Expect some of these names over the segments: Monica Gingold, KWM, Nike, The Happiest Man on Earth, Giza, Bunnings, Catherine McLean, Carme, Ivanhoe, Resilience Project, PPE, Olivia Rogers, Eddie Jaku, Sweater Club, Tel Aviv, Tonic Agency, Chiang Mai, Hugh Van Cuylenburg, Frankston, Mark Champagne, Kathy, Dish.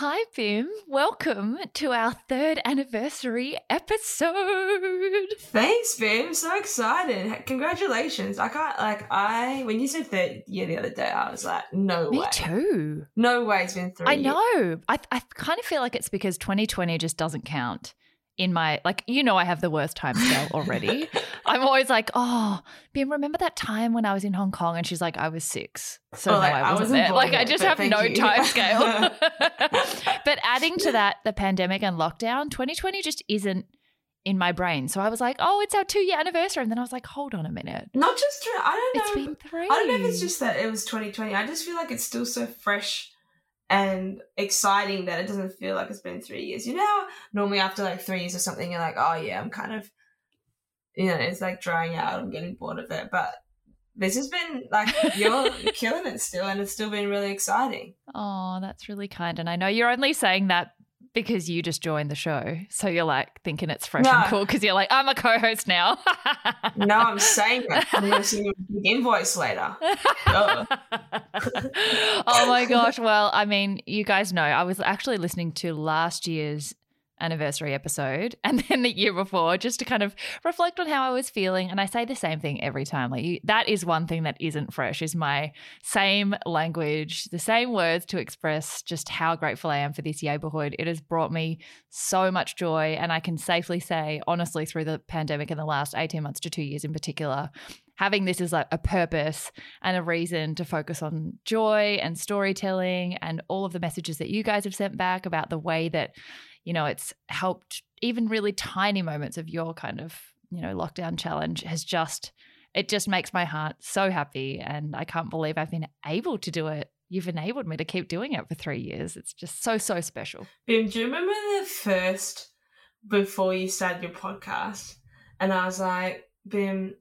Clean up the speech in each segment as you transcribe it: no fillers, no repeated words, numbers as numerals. Hi, Bim. Welcome to our third anniversary episode. Thanks, Bim. So excited. Congratulations. When you said third year the other day, I was like, no way. Me too. No way it's been 3 years. I know. I kind of feel like it's because 2020 just doesn't count in my, I have the worst time scale already. I'm always like, oh, Bim, remember that time when I was in Hong Kong? And she's like, I was 6. So I wasn't there. I just have no time scale. But adding to that, the pandemic and lockdown, 2020 just isn't in my brain. So I was like, oh, it's our 2-year anniversary. And then I was like, hold on a minute. Not just 2, I don't know. It's been 3. I don't know if it's just that it was 2020. I just feel like it's still so fresh and exciting that it doesn't feel like it's been 3 years. You know how normally after 3 years or something, you're like, oh, yeah, I'm kind of, it's drying out. I'm getting bored of it. But this has been you're killing it still, and it's still been really exciting. Oh, that's really kind. And I know you're only saying that because you just joined the show. So you're thinking it's fresh and cool because you're like, I'm a co-host now. No, I'm saying that. I'm going to see an invoice later. Oh my gosh. Well, you guys know I was actually listening to last year's anniversary episode and then the year before just to kind of reflect on how I was feeling, and I say the same thing every time. That is one thing that isn't fresh, is my same language, the same words to express just how grateful I am for this neighborhood. It has brought me so much joy, and I can safely say honestly through the pandemic in the last 18 months to 2 years in particular, having this as a purpose and a reason to focus on joy and storytelling and all of the messages that you guys have sent back about the way that it's helped even really tiny moments of your kind of, lockdown challenge it just makes my heart so happy, and I can't believe I've been able to do it. You've enabled me to keep doing it for 3 years. It's just so, so special. Bim, do you remember the first before you started your podcast? And I was like, Bim,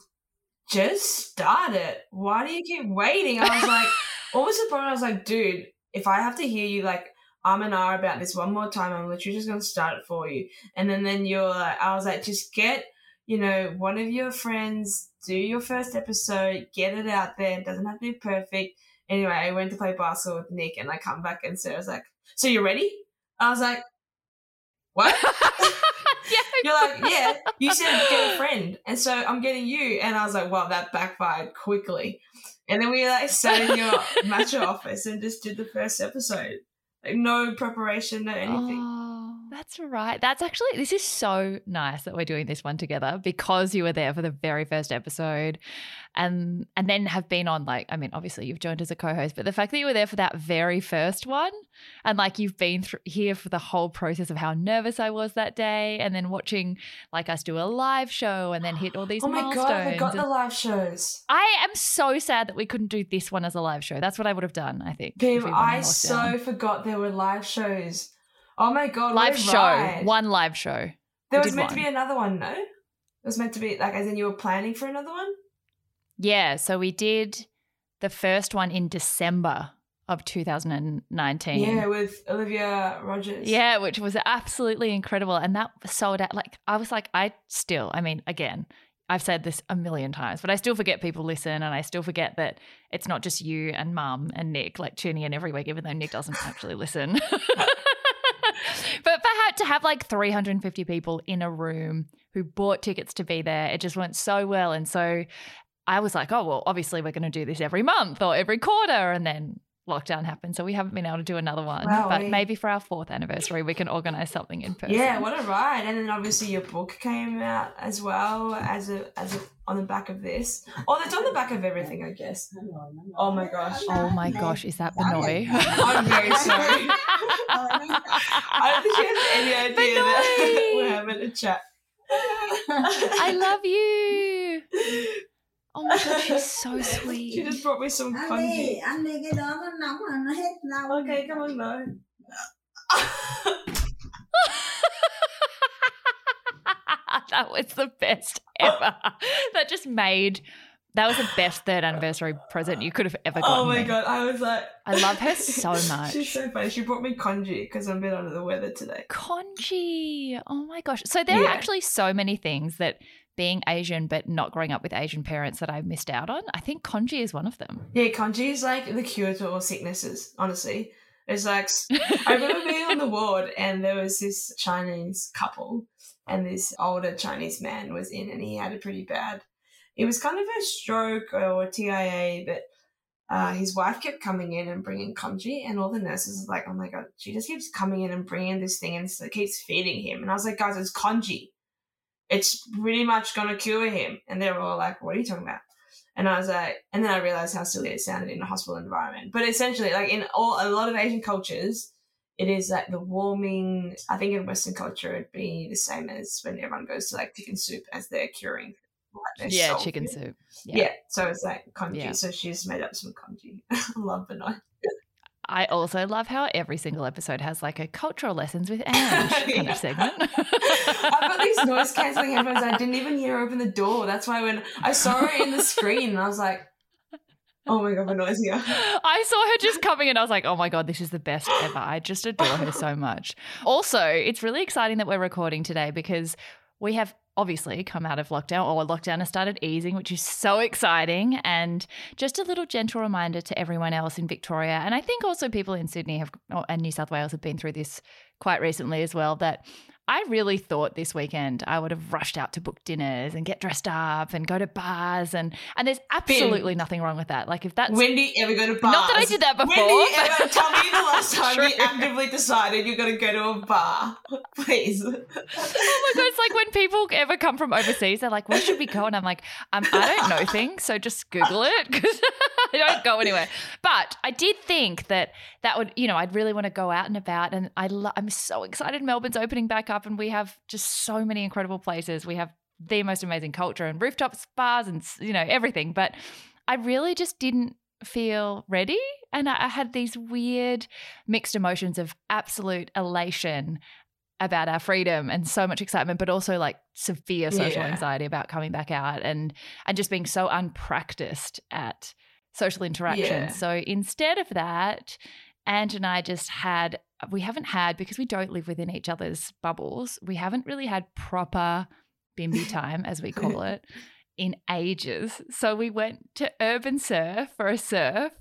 just start it. Why do you keep waiting? I was like, what was the problem? I was like, dude, if I have to hear you I'm an hour about this one more time, I'm literally just going to start it for you. And then you're like, I was like, just get, one of your friends, do your first episode, get it out there. It doesn't have to be perfect. Anyway, I went to play basketball with Nick and I come back and Sarah's like, so you're ready? I was like, what? Yeah. You're like, yeah, you said get a friend. And so I'm getting you. And I was like, wow, that backfired quickly. And then we sat in your Matcha office and just did the first episode. No preparation, no anything. Oh, that's right. This is so nice that we're doing this one together because you were there for the very first episode and then have been on obviously you've joined as a co-host, but the fact that you were there for that very first one and you've been here for the whole process of how nervous I was that day and then watching us do a live show and then hit all these milestones. Oh my God, I forgot the live shows. I am so sad that we couldn't do this one as a live show. That's what I would have done, I think. Bim, I so forgot there were live shows. Oh my God. Live show. Right. One live show. There was meant to be another one, no? It was meant to be as in you were planning for another one? Yeah. So we did the first one in December of 2019. Yeah, with Olivia Rogers. Yeah, which was absolutely incredible. And that sold out. I was like, again, I've said this a million times, but I still forget people listen and I still forget that it's not just you and Mum and Nick tuning in every week, even though Nick doesn't actually listen. But to have 350 people in a room who bought tickets to be there, it just went so well. And so I was like, oh, well, obviously we're going to do this every month or every quarter. And then lockdown happened, so we haven't been able to do another one. Wow, but maybe for our 4th anniversary we can organise something in person. Yeah, what a ride. And then obviously your book came out as well as a on the back of this. Oh, that's on the back of everything, I guess. Oh my gosh. Oh my gosh, is that Benoy? I'm very sorry. I don't think she has any idea that we're having a chat. I love you. Oh my God, she's so sweet. She just brought me some candy. Okay, come on, no. That was the best ever. That just made, that was the best 3rd anniversary present you could have ever gotten. Oh my God, I was like. I love her so much. She's so funny. She brought me congee because I'm a bit under the weather today. Congee. Oh my gosh. So there are actually so many things that, being Asian but not growing up with Asian parents, that I missed out on. I think congee is one of them. Yeah, congee is like the cure to all sicknesses, honestly. It's like, I remember being on the ward and there was this Chinese couple and this older Chinese man was in and he had a pretty bad, it was kind of a stroke or a TIA, but his wife kept coming in and bringing congee, and all the nurses were like, oh my God, she just keeps coming in and bringing this thing and keeps feeding him. And I was like, guys, it's congee. It's pretty much going to cure him. And they were all like, what are you talking about? And I was like, and then I realised how silly it sounded in a hospital environment. But essentially, like in a lot of Asian cultures, it is like the warming, I think in Western culture it'd be the same as when everyone goes to like chicken soup as they're curing. Like their soul chicken soup. Yeah, so it's like congee. Yeah. So she's made up some congee. I love Benoy. I also love how every single episode has like a cultural lessons with Ange kind of segment. I've got these noise cancelling headphones. I didn't even hear her open the door. That's why when I saw her in the screen, I was like, oh my God, we're noisy. I saw her just coming and I was like, oh my God, this is the best ever. I just adore her so much. Also, it's really exciting that we're recording today because we have obviously come out of lockdown, or lockdown has started easing, which is so exciting. And just a little gentle reminder to everyone else in Victoria, and I think also people in Sydney have, and New South Wales have been through this quite recently as well, that I really thought this weekend I would have rushed out to book dinners and get dressed up and go to bars, and there's absolutely nothing wrong with that. Like if that's, when do you ever go to bars? Not that I did that before. When do you ever, tell me the last time you actively decided you're going to go to a bar, please. Oh my God, it's like when people ever come from overseas, they're like, where should we go? And I'm like, I don't know things, so just Google it because I don't go anywhere. But I did think that would, you know, I'd really want to go out and about, and I'm so excited Melbourne's opening back up. And we have just so many incredible places. We have the most amazing culture and rooftops, bars, and, you know, everything. But I really just didn't feel ready. And I had these weird mixed emotions of absolute elation about our freedom and so much excitement, but also like severe social anxiety about coming back out and just being so unpracticed at social interaction. Yeah. So instead of that, Ange and I just had, we haven't had, because we don't live within each other's bubbles, we haven't really had proper bimby time, as we call it, in ages. So we went to Urban Surf for a surf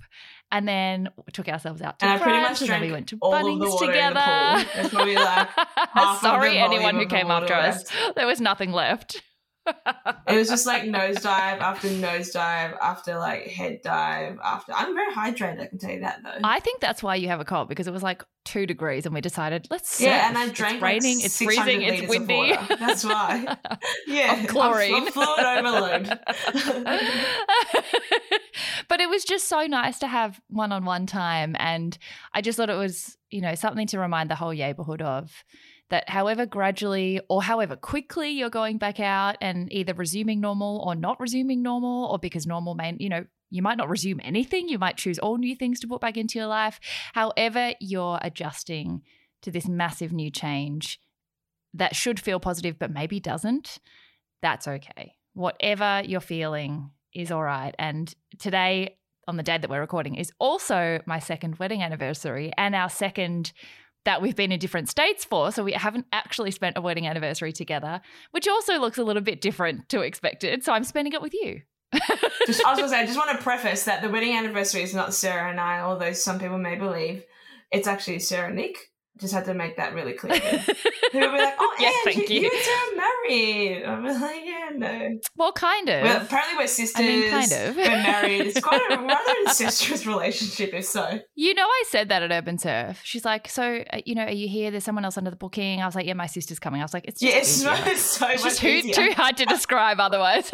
and then took ourselves out to and France, I pretty much and then we went to Bunnings together. That's probably like half sorry, of anyone who came after us. There was nothing left. It was just like nose dive after like head dive after. I'm very hydrated, I can tell you that though. I think that's why you have a cold, because it was like 2 degrees and we decided let's surf. Yeah, and I drank it's raining, like it's freezing, it's windy. That's why. Yeah, of chlorine, I'm fluid overload. But it was just so nice to have one-on-one time, and I just thought it was, you know, something to remind the whole neighborhood of. That however gradually or however quickly you're going back out and either resuming normal or not resuming normal, or because normal may, you know, you might not resume anything, you might choose all new things to put back into your life. However you're adjusting to this massive new change that should feel positive but maybe doesn't, that's okay. Whatever you're feeling is all right. And today, on the day that we're recording, is also my 2nd wedding anniversary and our 2nd that we've been in different states for, so we haven't actually spent a wedding anniversary together, which also looks a little bit different to expected. So I'm spending it with you. I was going to say, I just want to preface that the wedding anniversary is not Sarah and I, although some people may believe. It's actually Sarah and Nick. Just had to make that really clear. People were like, oh, yeah, thank you. You two are married. I'm like, yeah, no. Well, kind of. Well, apparently we're sisters. I mean, kind of. We're married. It's quite a rather incestuous relationship, if so. You know, I said that at Urban Surf. She's like, so, you know, are you here? There's someone else under the booking. I was like, yeah, my sister's coming. I was like, it's just too hard to describe otherwise.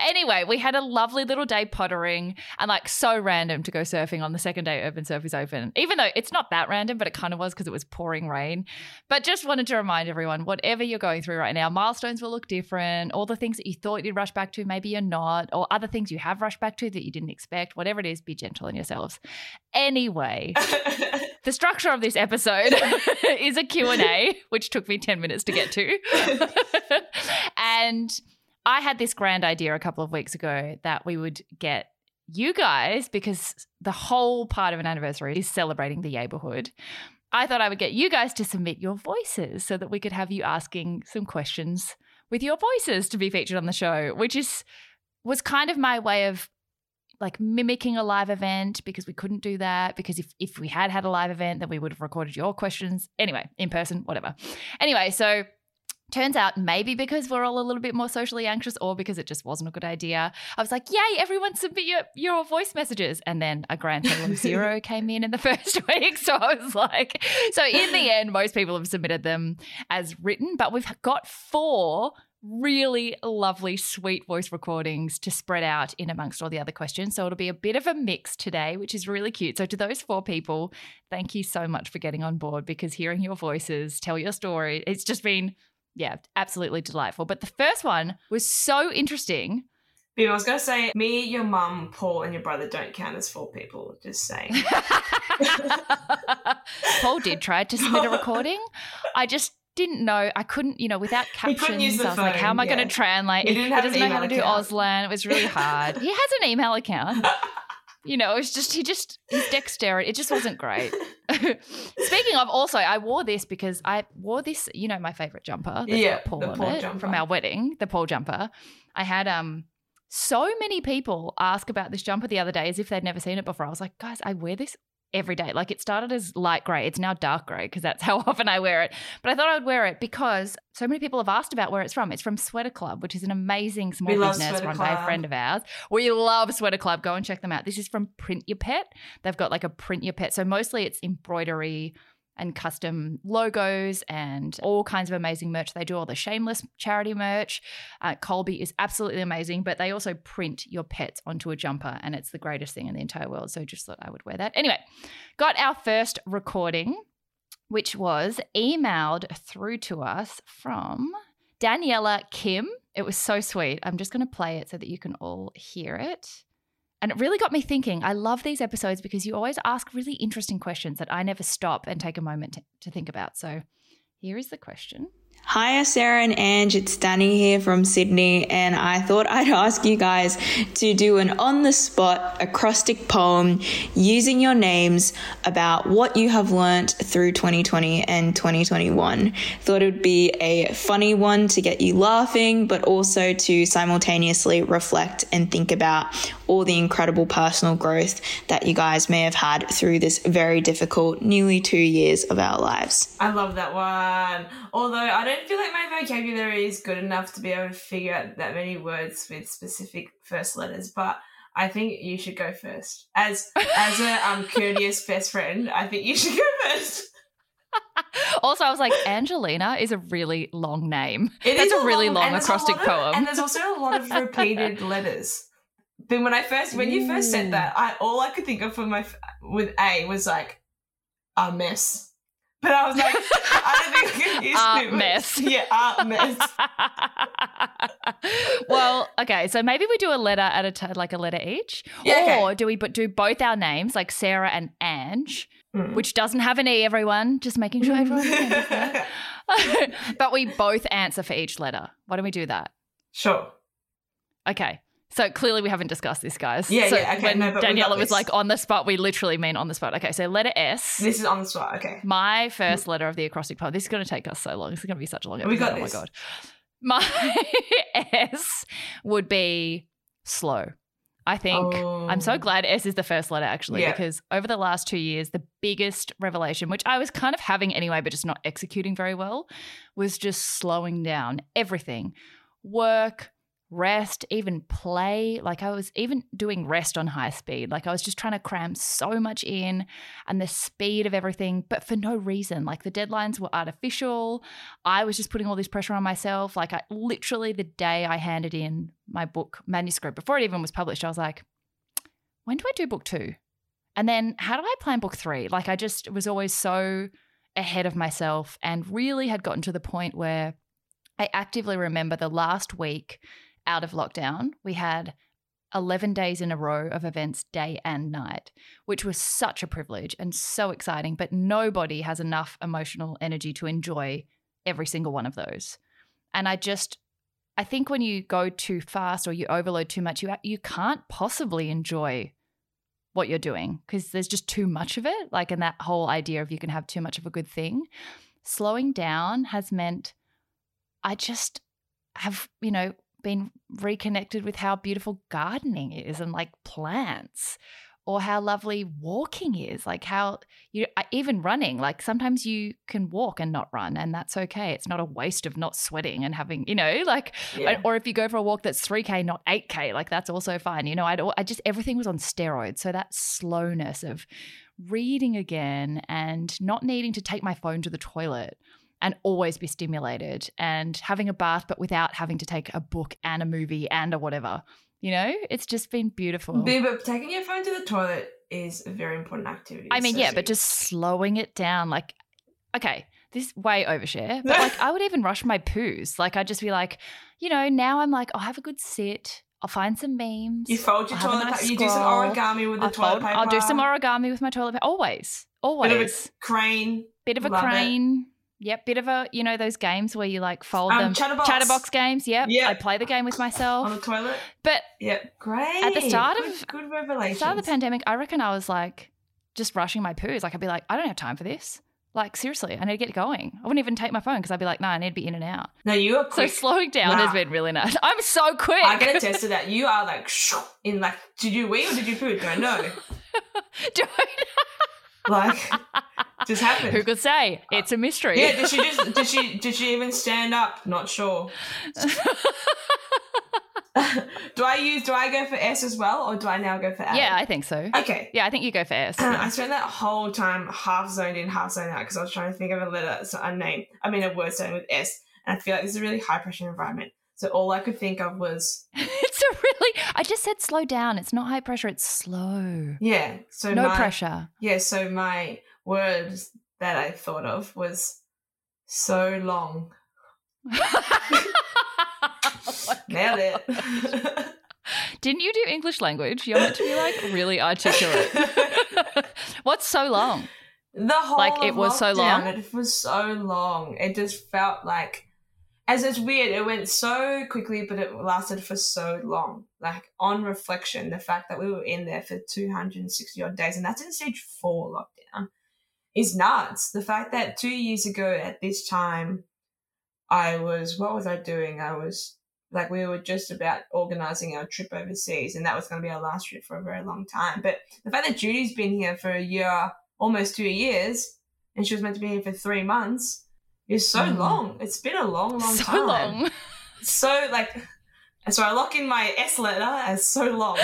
Anyway, we had a lovely little day pottering and like so random to go surfing on the second day Urban Surf is open, even though it's not that random, but it kind of was because it was pouring rain. But just wanted to remind everyone, whatever you're going through right now, milestones will look different. All the things that you thought you'd rush back to, maybe you're not, or other things you have rushed back to that you didn't expect, whatever it is, be gentle on yourselves. Anyway, the structure of this episode is a Q&A, which took me 10 minutes to get to. And I had this grand idea a couple of weeks ago that we would get you guys, because the whole part of an anniversary is celebrating the neighborhood, I thought I would get you guys to submit your voices so that we could have you asking some questions with your voices to be featured on the show, which was kind of my way of like mimicking a live event, because we couldn't do that, because if we had a live event, then we would have recorded your questions. Anyway, in person, whatever. Anyway, so turns out maybe because we're all a little bit more socially anxious or because it just wasn't a good idea, I was like, yay, everyone submit your voice messages. And then a grand total of 0 came in the first week. So I was like, so in the end, most people have submitted them as written, but we've got 4 really lovely, sweet voice recordings to spread out in amongst all the other questions. So it'll be a bit of a mix today, which is really cute. So to those 4 people, thank you so much for getting on board, because hearing your voices, tell your story, it's just been... yeah, absolutely delightful. But the first one was so interesting. Yeah, I was going to say, me, your mum, Paul, and your brother don't count as 4 people, just saying. Paul did try to submit a recording. I just didn't know. I couldn't, you know, without captions. He couldn't use the phone, like, how am I going to translate? He doesn't know how to do Auslan. It was really hard. He has an email account. You know, it was just, his dexterity, it just wasn't great. Speaking of, also, I wore this, you know, my favorite jumper. Yeah, the Paul jumper. From our wedding, the Paul jumper. I had so many people ask about this jumper the other day as if they'd never seen it before. I was like, guys, I wear this every day. Like, it started as light grey. It's now dark grey because that's how often I wear it. But I thought I would wear it because so many people have asked about where it's from. It's from Sweater Club, which is an amazing small business run by a friend of ours. We love Sweater Club. Go and check them out. This is from Print Your Pet. They've got like a Print Your Pet. So mostly it's embroidery and custom logos and all kinds of amazing merch. They do all the Shameless charity merch. Colby is absolutely amazing, but they also print your pets onto a jumper, and it's the greatest thing in the entire world. So just thought I would wear that. Anyway, got our first recording, which was emailed through to us from Daniela Kim. It was so sweet. I'm just going to play it so that you can all hear it. And it really got me thinking. I love these episodes because you always ask really interesting questions that I never stop and take a moment to think about. So here is the question. Hi, Sarah and Ange. It's Danny here from Sydney, and I thought I'd ask you guys to do an on-the-spot acrostic poem using your names about what you have learnt through 2020 and 2021. Thought it would be a funny one to get you laughing, but also to simultaneously reflect and think about all the incredible personal growth that you guys may have had through this very difficult nearly 2 years of our lives. I love that one. Although I don't feel like my vocabulary is good enough to be able to figure out that many words with specific first letters, but I think you should go first. As a courteous best friend, I think you should go first. Also, I was like, Angelina is a really long name. That's a really long acrostic poem. And there's also a lot of repeated letters. Then when you first said that, all I could think of with A was like, a mess. But I was like, I don't think I can use art mess. Yeah, art mess. Well, okay, so maybe we do a letter at a time, like a letter each. Yeah, okay. Or do we do both our names, like Sarah and Ange, which doesn't have an E, everyone, just making sure everyone remembers that. But we both answer for each letter. Why don't we do that? Sure. Okay. So clearly we haven't discussed this, guys. Yeah, so yeah, okay. When Daniela was like on the spot, we literally mean on the spot. Okay, so letter S. This is on the spot, okay. My first letter of the acrostic poem. This is going to take us so long. This is going to be such a long episode. We got this. Oh, my God. My S would be slow. I think. I'm so glad S is the first letter, actually, because over the last 2 years, the biggest revelation, which I was kind of having anyway but just not executing very well, was just slowing down everything, work, rest, even play. Like I was even doing rest on high speed. Like I was just trying to cram so much in and the speed of everything, but for no reason. Like the deadlines were artificial. I was just putting all this pressure on myself. Like I literally the day I handed in my book manuscript, before it even was published, I was like, when do I do book 2? And then how do I plan book 3? Like I just was always so ahead of myself and really had gotten to the point where I actively remember the last week out of lockdown, we had 11 days in a row of events day and night, which was such a privilege and so exciting, but nobody has enough emotional energy to enjoy every single one of those. And I think when you go too fast or you overload too much, you can't possibly enjoy what you're doing because there's just too much of it, like in that whole idea of you can have too much of a good thing. Slowing down has meant I just have, been reconnected with how beautiful gardening is and like plants, or how lovely walking is, like how you even running, like sometimes you can walk and not run and that's okay. It's not a waste of not sweating and having, or if you go for a walk that's 3K, not 8K, like that's also fine. I just, everything was on steroids. So that slowness of reading again and not needing to take my phone to the toilet and always be stimulated, and having a bath but without having to take a book and a movie and a whatever. It's just been beautiful. But taking your phone to the toilet is a very important activity. But just slowing it down. Like, okay, this way overshare, but like I would even rush my poos. Like I'd just be like, now I'm like, I'll have a good sit. I'll find some memes. You fold your toilet paper. You do some origami with the toilet paper. I'll do some origami with my toilet paper. Always. Bit of a crane. Yep, bit of a, those games where you like fold them. Chatterbox games, yep. I play the game with myself. On the toilet. But yep. Great. At the start of the pandemic, I reckon I was like just rushing my poos. Like I'd be like, I don't have time for this. Like seriously, I need to get going. I wouldn't even take my phone because I'd be like, no, I need to be in and out. No, you are quick. So slowing down has been really nice. I'm so quick. I get attested that you are like, in like, did you wee or did you poo? Do I know? Like just happened. Who could say? It's a mystery. Yeah, did she even stand up? Not sure. Do I go for S as well, or do I now go for A? Yeah, I think so. Okay. Yeah, I think you go for S. I spent that whole time half zoned in, half zoned out because I was trying to think of a word starting with S, and I feel like this is a really high pressure environment. So all I could think of was I just said slow down. It's not high pressure, it's slow. Yeah. So no pressure. Yeah, so my word that I thought of was so long. Nailed it. Didn't you do English language? You're meant to be like really articulate. What's so long? The whole it was lockdown, so long. It was so long. It just felt like it's weird, it went so quickly, but it lasted for so long. Like, on reflection, the fact that we were in there for 260-odd days, and that's in stage 4 lockdown, is nuts. The fact that 2 years ago at this time, what was I doing? I was, we were just about organising our trip overseas, and that was going to be our last trip for a very long time. But the fact that Judy's been here for a year, almost 2 years, and she was meant to be here for 3 months, it's so long. It's been a long time. So long. So I lock in my S letter as so long.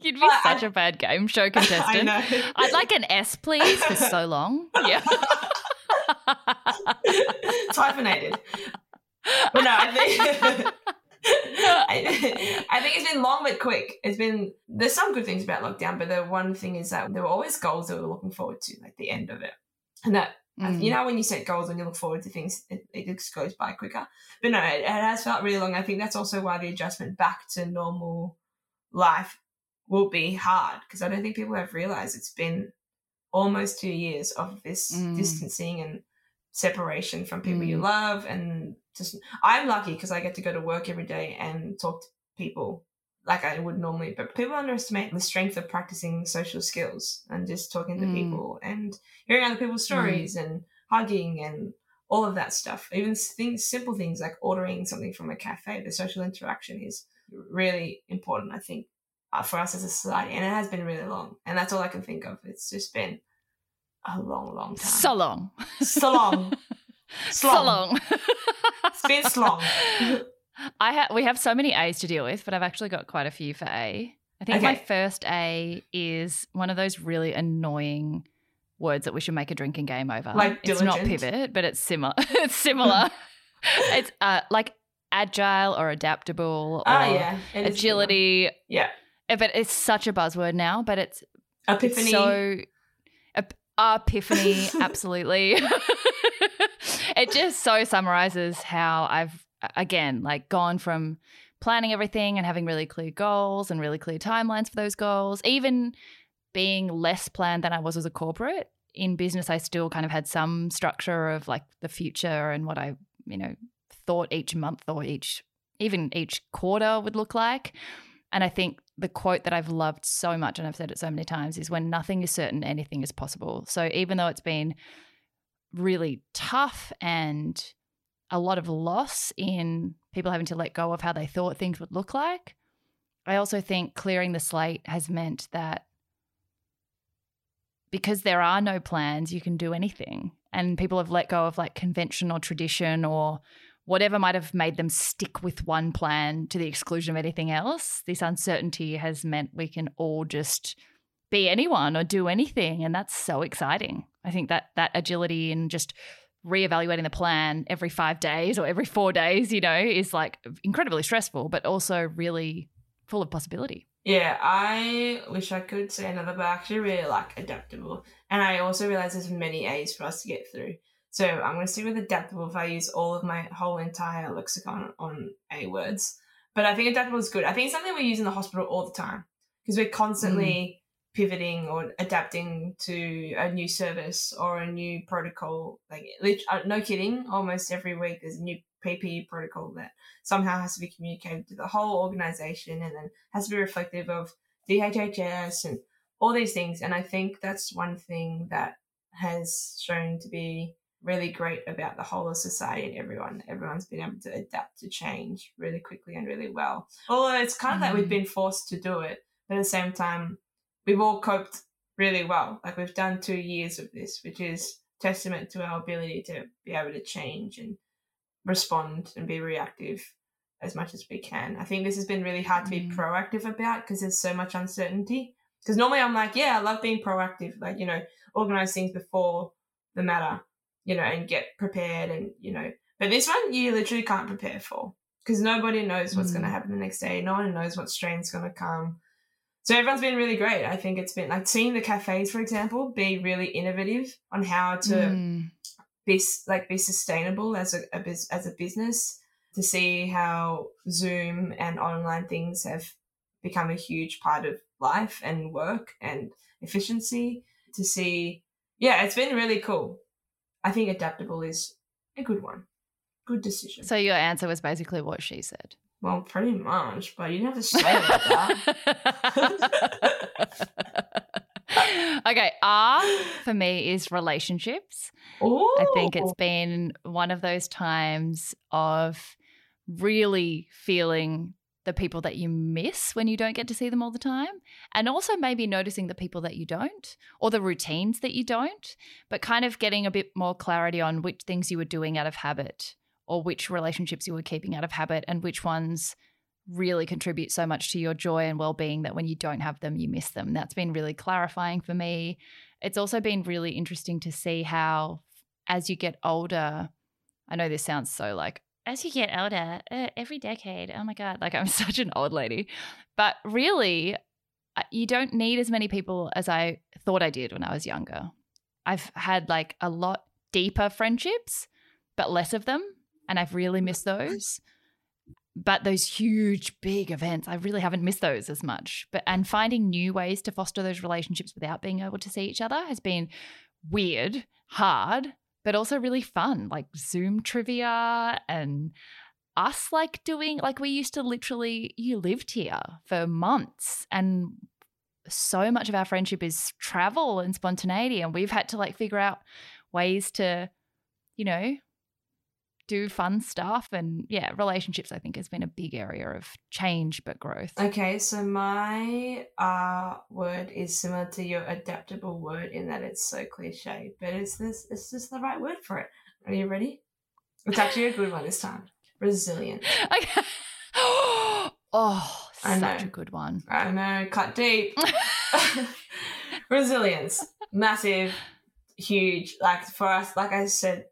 You'd be such a bad game show contestant. I know. I'd like an S, please, for so long. Yeah. It's hyphenated. But no, I think it's been long but quick. There's some good things about lockdown, but the one thing is that there were always goals that we were looking forward to, like the end of it. And that, when you set goals and you look forward to things, it just goes by quicker. But no, it has felt really long. I think that's also why the adjustment back to normal life will be hard, because I don't think people have realised it's been almost 2 years of this distancing and separation from people you love. And just, I'm lucky because I get to go to work every day and talk to people like I would normally, but people underestimate the strength of practicing social skills and just talking to people and hearing other people's stories and hugging and all of that stuff. Even simple things like ordering something from a cafe, the social interaction is really important, I think, for us as a society. And it has been really long. And that's all I can think of. It's just been a long, long time. So long. So long. So long. It's been so long. We have so many A's to deal with, but I've actually got quite a few for A. I think my first A is one of those really annoying words that we should make a drinking game over. Like diligent. It's not pivot, but it's similar. It's similar. It's like agile or adaptable or agility. Yeah. But it's such a buzzword now, but it's epiphany. It's so epiphany, absolutely. It just so summarizes how I've, again, like gone from planning everything and having really clear goals and really clear timelines for those goals, even being less planned than I was as a corporate. In business, I still kind of had some structure of like the future and what I, you know, thought each month or each quarter would look like. And I think the quote that I've loved so much, and I've said it so many times, is when nothing is certain, anything is possible. So even though it's been really tough and a lot of loss in people having to let go of how they thought things would look like, I also think clearing the slate has meant that because there are no plans, you can do anything. And people have let go of like convention or tradition or whatever might have made them stick with one plan to the exclusion of anything else. This uncertainty has meant we can all just be anyone or do anything, and that's so exciting. I think that agility and just reevaluating the plan every 5 days or every 4 days, you know, is like incredibly stressful but also really full of possibility. Yeah, I wish I could say another, but I actually really like adaptable. And I also realise there's many A's for us to get through. So I'm going to stick with adaptable if I use all of my whole entire lexicon on A words. But I think adaptable is good. I think it's something we use in the hospital all the time because we're constantly pivoting or adapting to a new service or a new protocol. Like, no kidding, almost every week there's a new PPE protocol that somehow has to be communicated to the whole organisation and then has to be reflective of DHHS and all these things. And I think that's one thing that has shown to be really great about the whole of society and everyone. Everyone's been able to adapt to change really quickly and really well. Although it's kind of like we've been forced to do it, but at the same time, we've all coped really well. Like we've done 2 years of this, which is testament to our ability to be able to change and respond and be reactive as much as we can. I think this has been really hard to be proactive about because there's so much uncertainty. Because normally I'm like, yeah, I love being proactive, like, you know, organise things before the matter, you know, and get prepared and, you know. But this one you literally can't prepare for because nobody knows what's going to happen the next day. No one knows what strain's going to come. So everyone's been really great. I think it's been like seeing the cafes, for example, be really innovative on how to be sustainable as a business, to see how Zoom and online things have become a huge part of life and work and efficiency, to see. Yeah, it's been really cool. I think adaptable is a good one. Good decision. So your answer was basically what she said. Well, pretty much, but you didn't have to say it like that. Okay, R for me is relationships. Ooh. I think it's been one of those times of really feeling the people that you miss when you don't get to see them all the time, and also maybe noticing the people that you don't or the routines that you don't, but kind of getting a bit more clarity on which things you were doing out of habit or which relationships you were keeping out of habit and which ones really contribute so much to your joy and well-being that when you don't have them, you miss them. That's been really clarifying for me. It's also been really interesting to see how as you get older, I know this sounds so like, as you get older, every decade, oh my God, like I'm such an old lady. But really, you don't need as many people as I thought I did when I was younger. I've had like a lot deeper friendships, but less of them, and I've really missed those. But those huge, big events, I really haven't missed those as much. And finding new ways to foster those relationships without being able to see each other has been weird, hard, but also really fun, like Zoom trivia and us like doing, like we used to literally, you lived here for months and so much of our friendship is travel and spontaneity, and we've had to like figure out ways to, you know, do fun stuff. And yeah, relationships I think has been a big area of change but growth. Okay, so my word is similar to your adaptable word in that it's so cliche, but it's just the right word for it. Are you ready? It's actually a good one this time. Resilient. Okay. Oh, such a good one. I know, cut deep. Resilience, massive, huge. Like for us, like I said,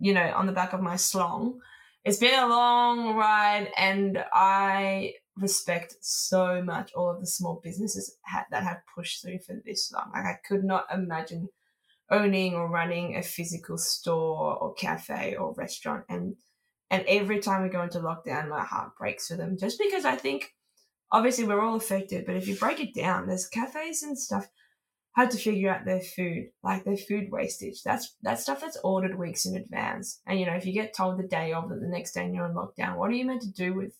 you know, on the back of my slong, it's been a long ride, and I respect so much all of the small businesses that have pushed through for this long. Like I could not imagine owning or running a physical store or cafe or restaurant, and every time we go into lockdown, my heart breaks for them, just because I think obviously we're all affected, but if you break it down, there's cafes and stuff had to figure out their food, like their food wastage. That's stuff that's ordered weeks in advance. And, you know, if you get told the day of that the next day and you're in lockdown, what are you meant to do with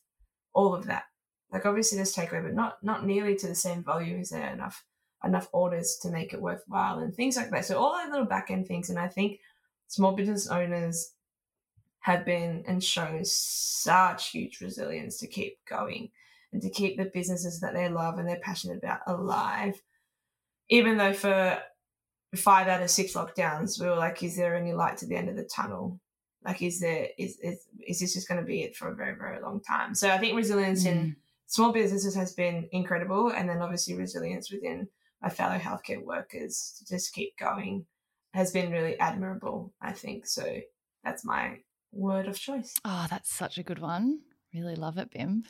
all of that? Like obviously there's takeaway, but not nearly to the same volume. Is there enough orders to make it worthwhile and things like that? So all those little back-end things, and I think small business owners have been and shown such huge resilience to keep going and to keep the businesses that they love and they're passionate about alive. Even though for 5 out of 6 lockdowns, we were like, is there any light at the end of the tunnel? Like, is this just going to be it for a very, very long time? So I think resilience in small businesses has been incredible. And then obviously resilience within my fellow healthcare workers to just keep going has been really admirable, I think. So that's my word of choice. Oh, that's such a good one. Really love it, Bimb.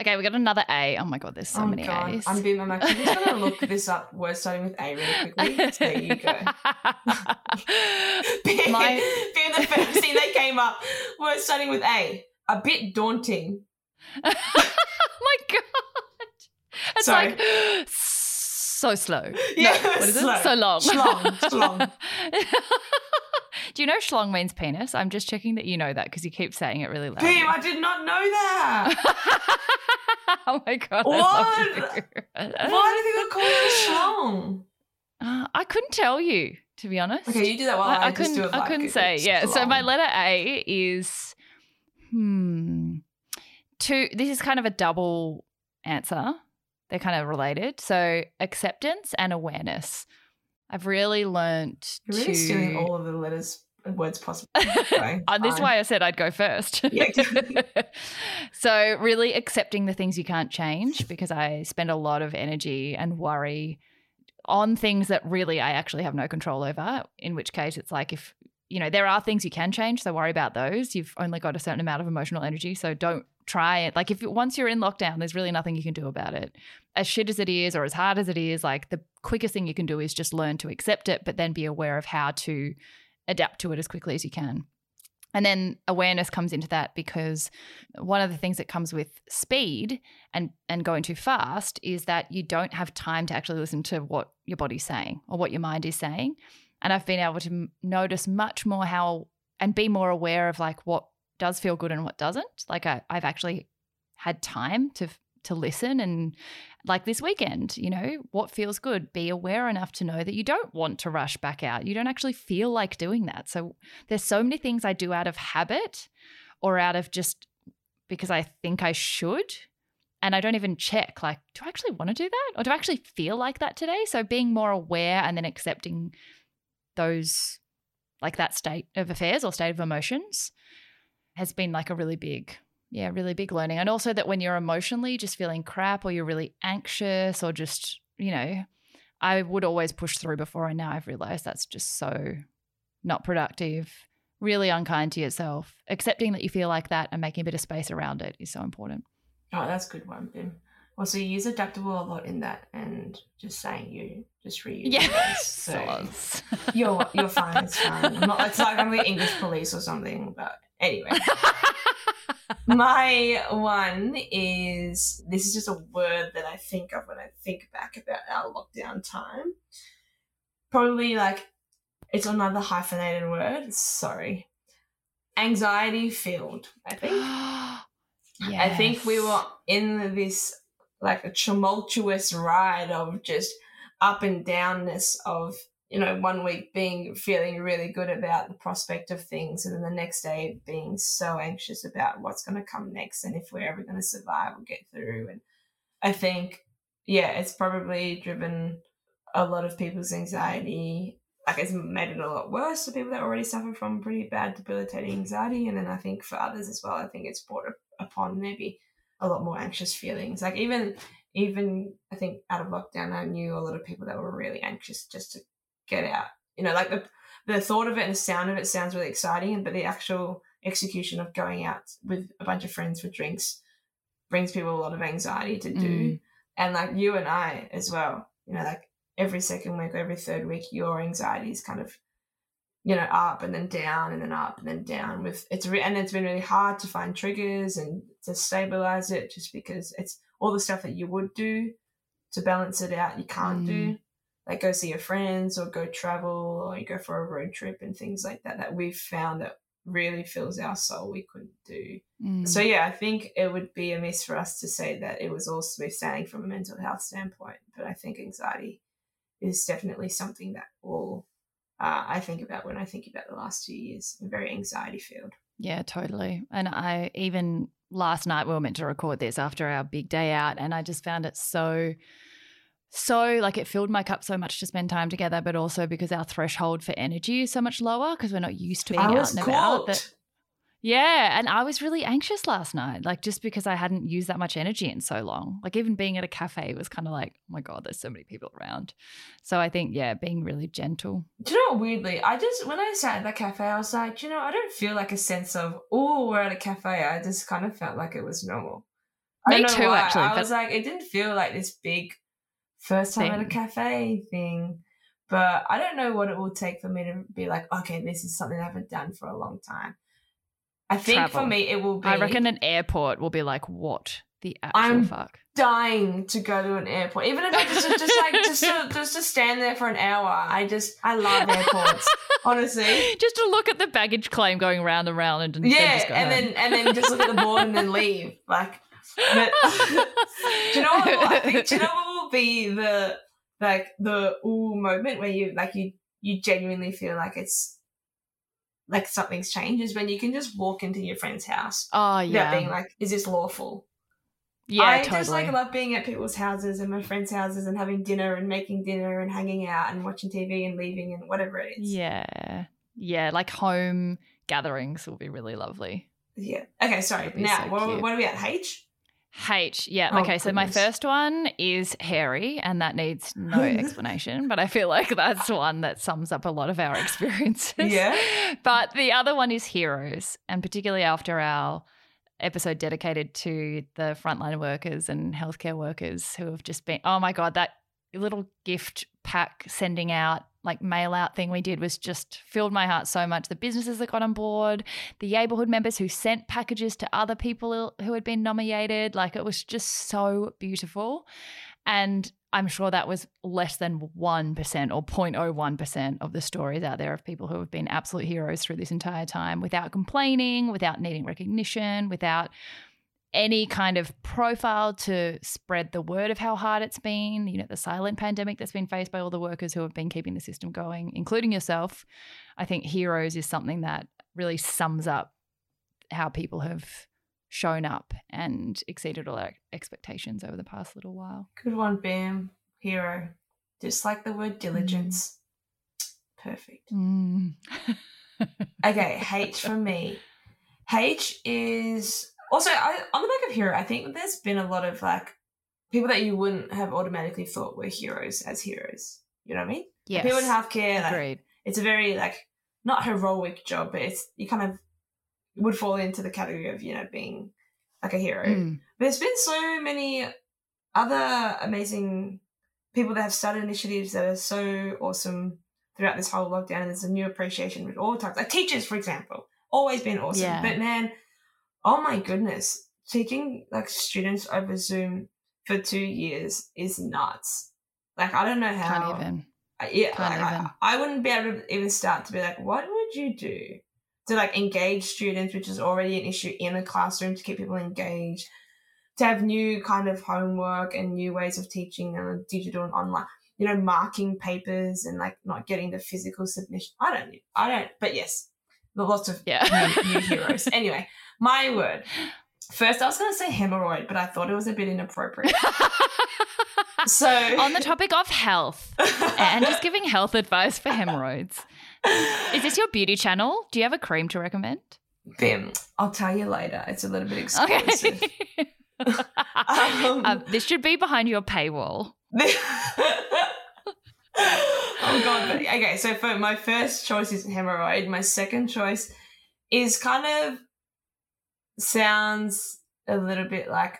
Okay, we got another A. Oh, my God, there's so many A's. I'm Bimb. I'm actually just going to look this up. We're starting with A really quickly. So there you go. Being the first thing that came up, we're starting with A. A bit daunting. My God. It's sorry. Like so slow. Yeah, no, what is slow. It? So long. Schlong. Do you know schlong means penis? I'm just checking that you know that because you keep saying it really loud. Damn, I did not know that. Oh, my God. What? Why do people call it a schlong? I couldn't tell you, to be honest. Okay, you do that while I just do it. I couldn't say, yeah. Schlong. So my letter A is, two. This is kind of a double answer. They're kind of related. So acceptance and awareness. I've really learnt to... You're really stealing all of the letters and words possible. Okay. That's why I said I'd go first. Yeah. So really accepting the things you can't change, because I spend a lot of energy and worry on things that really I actually have no control over, in which case it's like if, you know, there are things you can change, so worry about those. You've only got a certain amount of emotional energy, so don't try it. Like once you're in lockdown, there's really nothing you can do about it. As shit as it is or as hard as it is, like the quickest thing you can do is just learn to accept it, but then be aware of how to adapt to it as quickly as you can. And then awareness comes into that, because one of the things that comes with speed and going too fast is that you don't have time to actually listen to what your body's saying or what your mind is saying. And I've been able to notice much more how and be more aware of like what does feel good and what doesn't. Like I've actually had time to listen, and like this weekend, you know, what feels good, be aware enough to know that you don't want to rush back out. You don't actually feel like doing that. So there's so many things I do out of habit or out of just because I think I should, and I don't even check like, do I actually want to do that, or do I actually feel like that today? So being more aware and then accepting those, like that state of affairs or state of emotions has been like a really big learning. And also that when you're emotionally just feeling crap or you're really anxious or just, you know, I would always push through before, and now I've realized that's just so not productive, really unkind to yourself. Accepting that you feel like that and making a bit of space around it is so important. Oh, that's a good one, Bim. Well, so you use adaptable a lot in that, and just saying you just reuse. Yes. So you're fine. It's fine. It's like I'm the English police or something, but anyway. My one is, this is just a word that I think of when I think back about our lockdown time. Probably like it's another hyphenated word. Sorry. Anxiety filled, I think. Yes. I think we were in this like a tumultuous ride of just up and downness of you know, one week feeling really good about the prospect of things, and then the next day being so anxious about what's going to come next and if we're ever going to survive or get through. And I think, yeah, it's probably driven a lot of people's anxiety. Like, it's made it a lot worse for people that already suffer from pretty bad debilitating anxiety. And then I think for others as well, I think it's brought upon maybe a lot more anxious feelings. Like even I think out of lockdown, I knew a lot of people that were really anxious just to get out. You know, like the thought of it and the sound of it sounds really exciting, but the actual execution of going out with a bunch of friends for drinks brings people a lot of anxiety to do. And like you and I as well, you know, like every second week, every third week, your anxiety is kind of, you know, up and then down and then up and then down. And it's been really hard to find triggers and to stabilize it, just because it's all the stuff that you would do to balance it out you can't do. Like go see your friends or go travel or you go for a road trip and things like that we've found that really fills our soul we couldn't do. So, yeah, I think it would be amiss for us to say that it was all smooth sailing from a mental health standpoint, but I think anxiety is definitely something that all I think about when I think about the last 2 years. I'm very anxiety-filled. Yeah, totally. And I even last night we were meant to record this after our big day out, and I just found it so like it filled my cup so much to spend time together, but also because our threshold for energy is so much lower because we're not used to being out and about. Yeah, and I was really anxious last night, like just because I hadn't used that much energy in so long. Like even being at a cafe was kind of like, oh my God, there's so many people around. So I think, yeah, being really gentle. Do you know what, weirdly, when I sat at the cafe, I was like, you know, I don't feel like a sense of, oh, we're at a cafe. I just kind of felt like it was normal. Me too, why. Actually. I was like, it didn't feel like this big first time at a cafe thing. But I don't know what it will take for me to be like, okay, this is something I haven't done for a long time. I think for me it will be... I reckon an airport will be like, what the actual fuck? I'm dying to go to an airport. Even if I just to stand there for an hour. I love airports, honestly. Just to look at the baggage claim going round and round and then just go and then just look at the board and then leave. Like, but, do you know what will be the ooh moment where you genuinely feel like it's... like something's changes when you can just walk into your friend's house. Oh, yeah. Without being like, is this lawful? Yeah, I just like love being at people's houses and my friends' houses and having dinner and making dinner and hanging out and watching TV and leaving and whatever it is. Yeah, like home gatherings will be really lovely. Yeah. Okay, sorry. Now, so what are we at, H? Yeah. Oh, okay, so my first one is hairy, and that needs no explanation, but I feel like that's one that sums up a lot of our experiences. Yeah. But the other one is heroes, and particularly after our episode dedicated to the frontline workers and healthcare workers who have just been, oh my God, that little gift pack sending out, like mail out thing we did was just filled my heart so much. The businesses that got on board, the neighborhood members who sent packages to other people who had been nominated, like it was just so beautiful. And I'm sure that was less than 1% or 0.01% of the stories out there of people who have been absolute heroes through this entire time without complaining, without needing recognition, without any kind of profile to spread the word of how hard it's been, you know, the silent pandemic that's been faced by all the workers who have been keeping the system going, including yourself. I think heroes is something that really sums up how people have shown up and exceeded all our expectations over the past little while. Good one, Bam. Hero. Just like the word diligence. Perfect. Okay, H for me. H is... Also, on the back of hero, I think there's been a lot of, like, people that you wouldn't have automatically thought were heroes as heroes. You know what I mean? Yes. Like people in healthcare, like, agreed. It's a very, like, not heroic job, but it's you kind of would fall into the category of, you know, being, like, a hero. But there's been so many other amazing people that have started initiatives that are so awesome throughout this whole lockdown, and there's a new appreciation with all types. Like teachers, for example, always been awesome. Yeah. But, man... oh my goodness, teaching like students over Zoom for 2 years is nuts. Like I don't know how. Can't even. I wouldn't be able to even start to be like, what would you do to like engage students, which is already an issue in a classroom, to keep people engaged, to have new kind of homework and new ways of teaching and digital and online. you know, marking papers and like not getting the physical submission. But yes, lots of new heroes. Anyway, my word. First, I was going to say hemorrhoid, but I thought it was a bit inappropriate. So, on the topic of health and just giving health advice for hemorrhoids, is this your beauty channel? Do you have a cream to recommend? Bim, I'll tell you later. It's a little bit exclusive. Okay. This should be behind your paywall. Oh, God. Buddy. Okay, so for my first choice is hemorrhoid. My second choice is kind of sounds a little bit like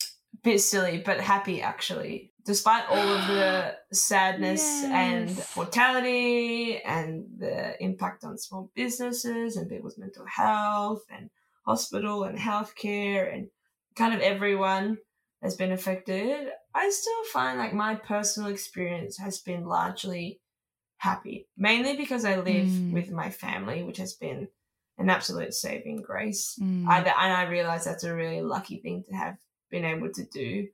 a bit silly, but happy actually. Despite all of the sadness and mortality and the impact on small businesses and people's mental health and hospital and healthcare and kind of everyone has been affected, I still find like my personal experience has been largely happy, mainly because I live with my family, which has been an absolute saving grace. I realise that's a really lucky thing to have been able to do.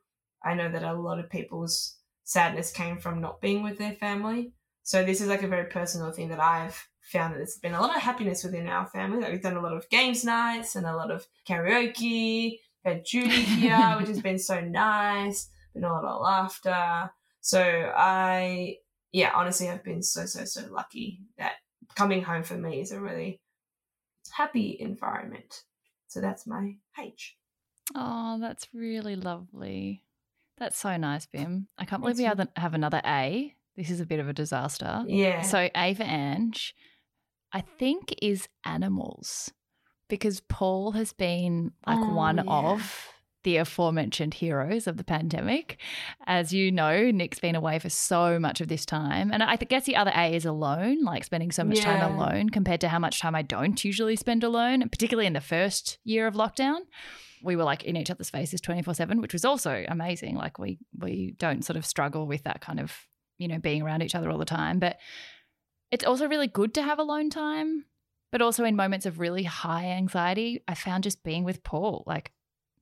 I know that a lot of people's sadness came from not being with their family. So this is like a very personal thing that I've found that there's been a lot of happiness within our family. Like we've done a lot of games nights and a lot of karaoke. We've had Judy here, which has been so nice. Been a lot of laughter. So honestly, I've been so lucky that coming home for me is a really happy environment. So that's my H. Oh, that's really lovely. That's so nice, Bim. I can't believe we have another A. This is a bit of a disaster. Yeah. So A for Ange, I think, is animals, because Paul has been like one of the aforementioned heroes of the pandemic. As you know, Nick's been away for so much of this time. And I guess the other A is alone, like spending so much time alone compared to how much time I don't usually spend alone, and particularly in the first year of lockdown. We were like in each other's faces 24/7, which was also amazing. Like we don't sort of struggle with that kind of, you know, being around each other all the time. But it's also really good to have alone time. But also in moments of really high anxiety, I found just being with Paul, like,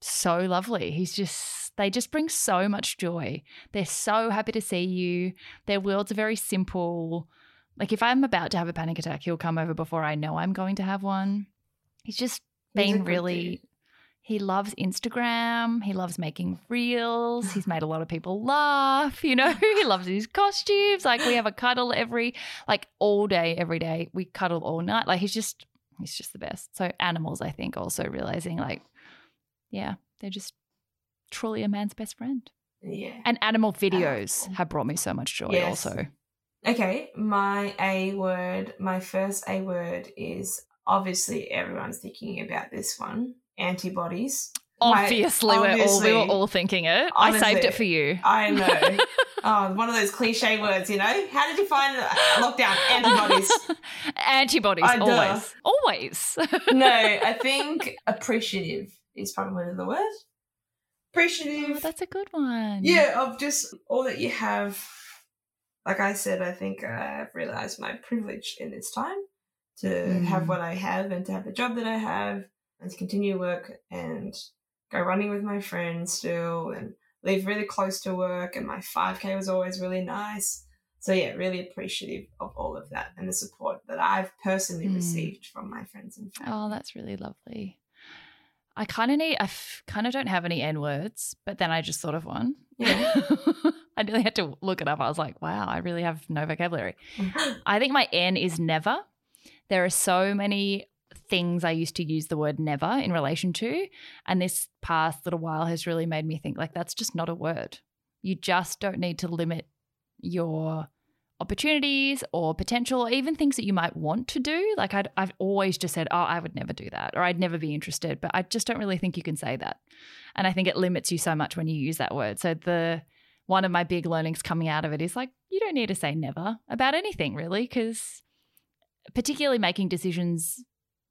so lovely. They just bring so much joy. They're so happy to see you. Their worlds are very simple. Like if I'm about to have a panic attack, he'll come over before I know I'm going to have one. He's just been really, he loves Instagram. He loves making reels. He's made a lot of people laugh, you know. He loves his costumes. Like we have a cuddle all day, every day. We cuddle all night. Like he's just the best. So animals, I think, also realizing like, yeah, they're just truly a man's best friend. Yeah. And animal videos have brought me so much joy also. Okay, my first A word is obviously everyone's thinking about this one, antibodies. We were all thinking it. Honestly, I saved it for you. I know. One of those cliche words, you know. How did you find lockdown? Antibodies. Antibodies, always. Always. No, I think appreciative is probably the word. Appreciative. Oh, that's a good one. Yeah, of just all that you have. Like I said, I think I've realised my privilege in this time to have what I have and to have the job that I have and to continue work and go running with my friends still and live really close to work, and my 5K was always really nice. So, yeah, really appreciative of all of that and the support that I've personally received from my friends and family. Oh, that's really lovely. I kind of don't have any N words, but then I just thought of one. Yeah. I really had to look it up. I was like, wow, I really have no vocabulary. I think my N is never. There are so many things I used to use the word never in relation to, and this past little while has really made me think like that's just not a word. You just don't need to limit your opportunities or potential or even things that you might want to do. Like I've always just said, oh, I would never do that, or I'd never be interested, but I just don't really think you can say that. And I think it limits you so much when you use that word. So one of my big learnings coming out of it is like you don't need to say never about anything really, because particularly making decisions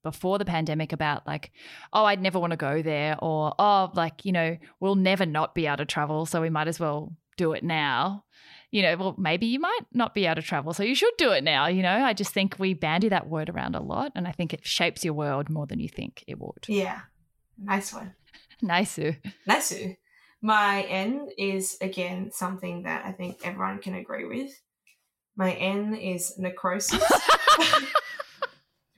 before the pandemic about like, oh, I'd never want to go there, or, oh, like, you know, we'll never not be able to travel, so we might as well do it now. You know, well, maybe you might not be able to travel, so you should do it now, you know. I just think we bandy that word around a lot, and I think it shapes your world more than you think it would. Yeah. Nice one. Nice. My N is, again, something that I think everyone can agree with. My N is necrosis.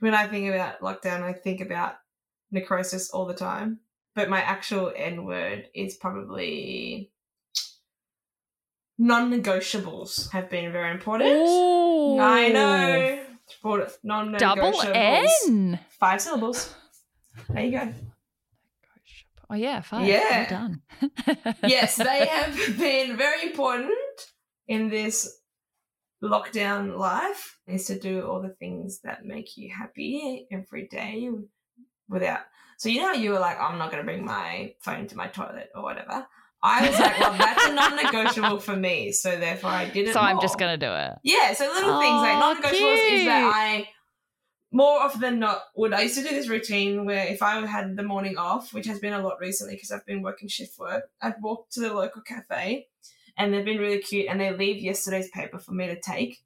When I think about lockdown, I think about necrosis all the time. But my actual N word is probably non-negotiables have been very important. Ooh. I know. Non-negotiables. Double N. 5 syllables. There you go. Oh, yeah, 5. Yeah. Well done. Yes, they have been very important in this lockdown life, is to do all the things that make you happy every day without. So you know how you were like, oh, I'm not going to bring my phone to my toilet or whatever. I was like, well, that's a non-negotiable for me, so therefore I did it. So I'm just going to do it. Yeah, so little things like non-negotiables is that I... More often than not, I used to do this routine where if I had the morning off, which has been a lot recently because I've been working shift work, I'd walk to the local cafe and they've been really cute and they leave yesterday's paper for me to take.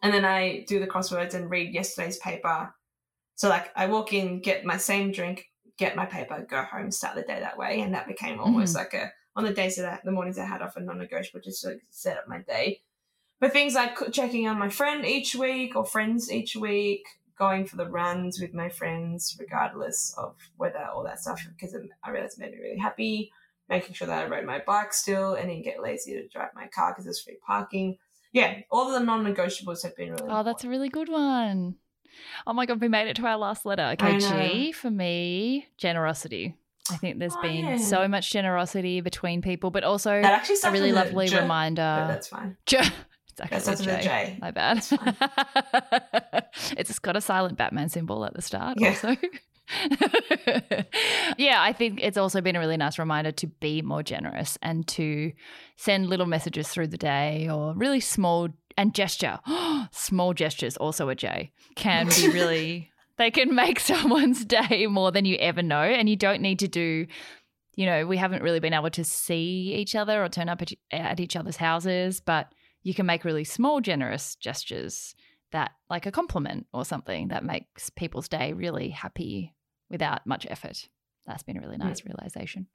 And then I do the crosswords and read yesterday's paper. So, like, I walk in, get my same drink, get my paper, go home, start the day that way. And that became almost like on the days that the mornings I had off a non-negotiable just to set up my day. But things like checking on my friend each week or friends each week, going for the runs with my friends regardless of weather, all that stuff, because I realised it made me really happy, making sure that I rode my bike still and didn't get lazy to drive my car because there's free parking. Yeah, all the non-negotiables have been really important. That's a really good one. Oh, my God, we made it to our last letter. Okay, G for me, generosity. I think there's been so much generosity between people, but also a really lovely reminder. But that's fine. That's such a J. My bad. It's got a silent Batman symbol at the start also. Yeah, I think it's also been a really nice reminder to be more generous and to send little messages through the day or really small and gesture. Small gestures, also a J, can be really – they can make someone's day more than you ever know, and you don't need to do – you know, we haven't really been able to see each other or turn up at each other's houses, but – you can make really small, generous gestures that, like a compliment or something, that makes people's day really happy without much effort. That's been a really nice realisation.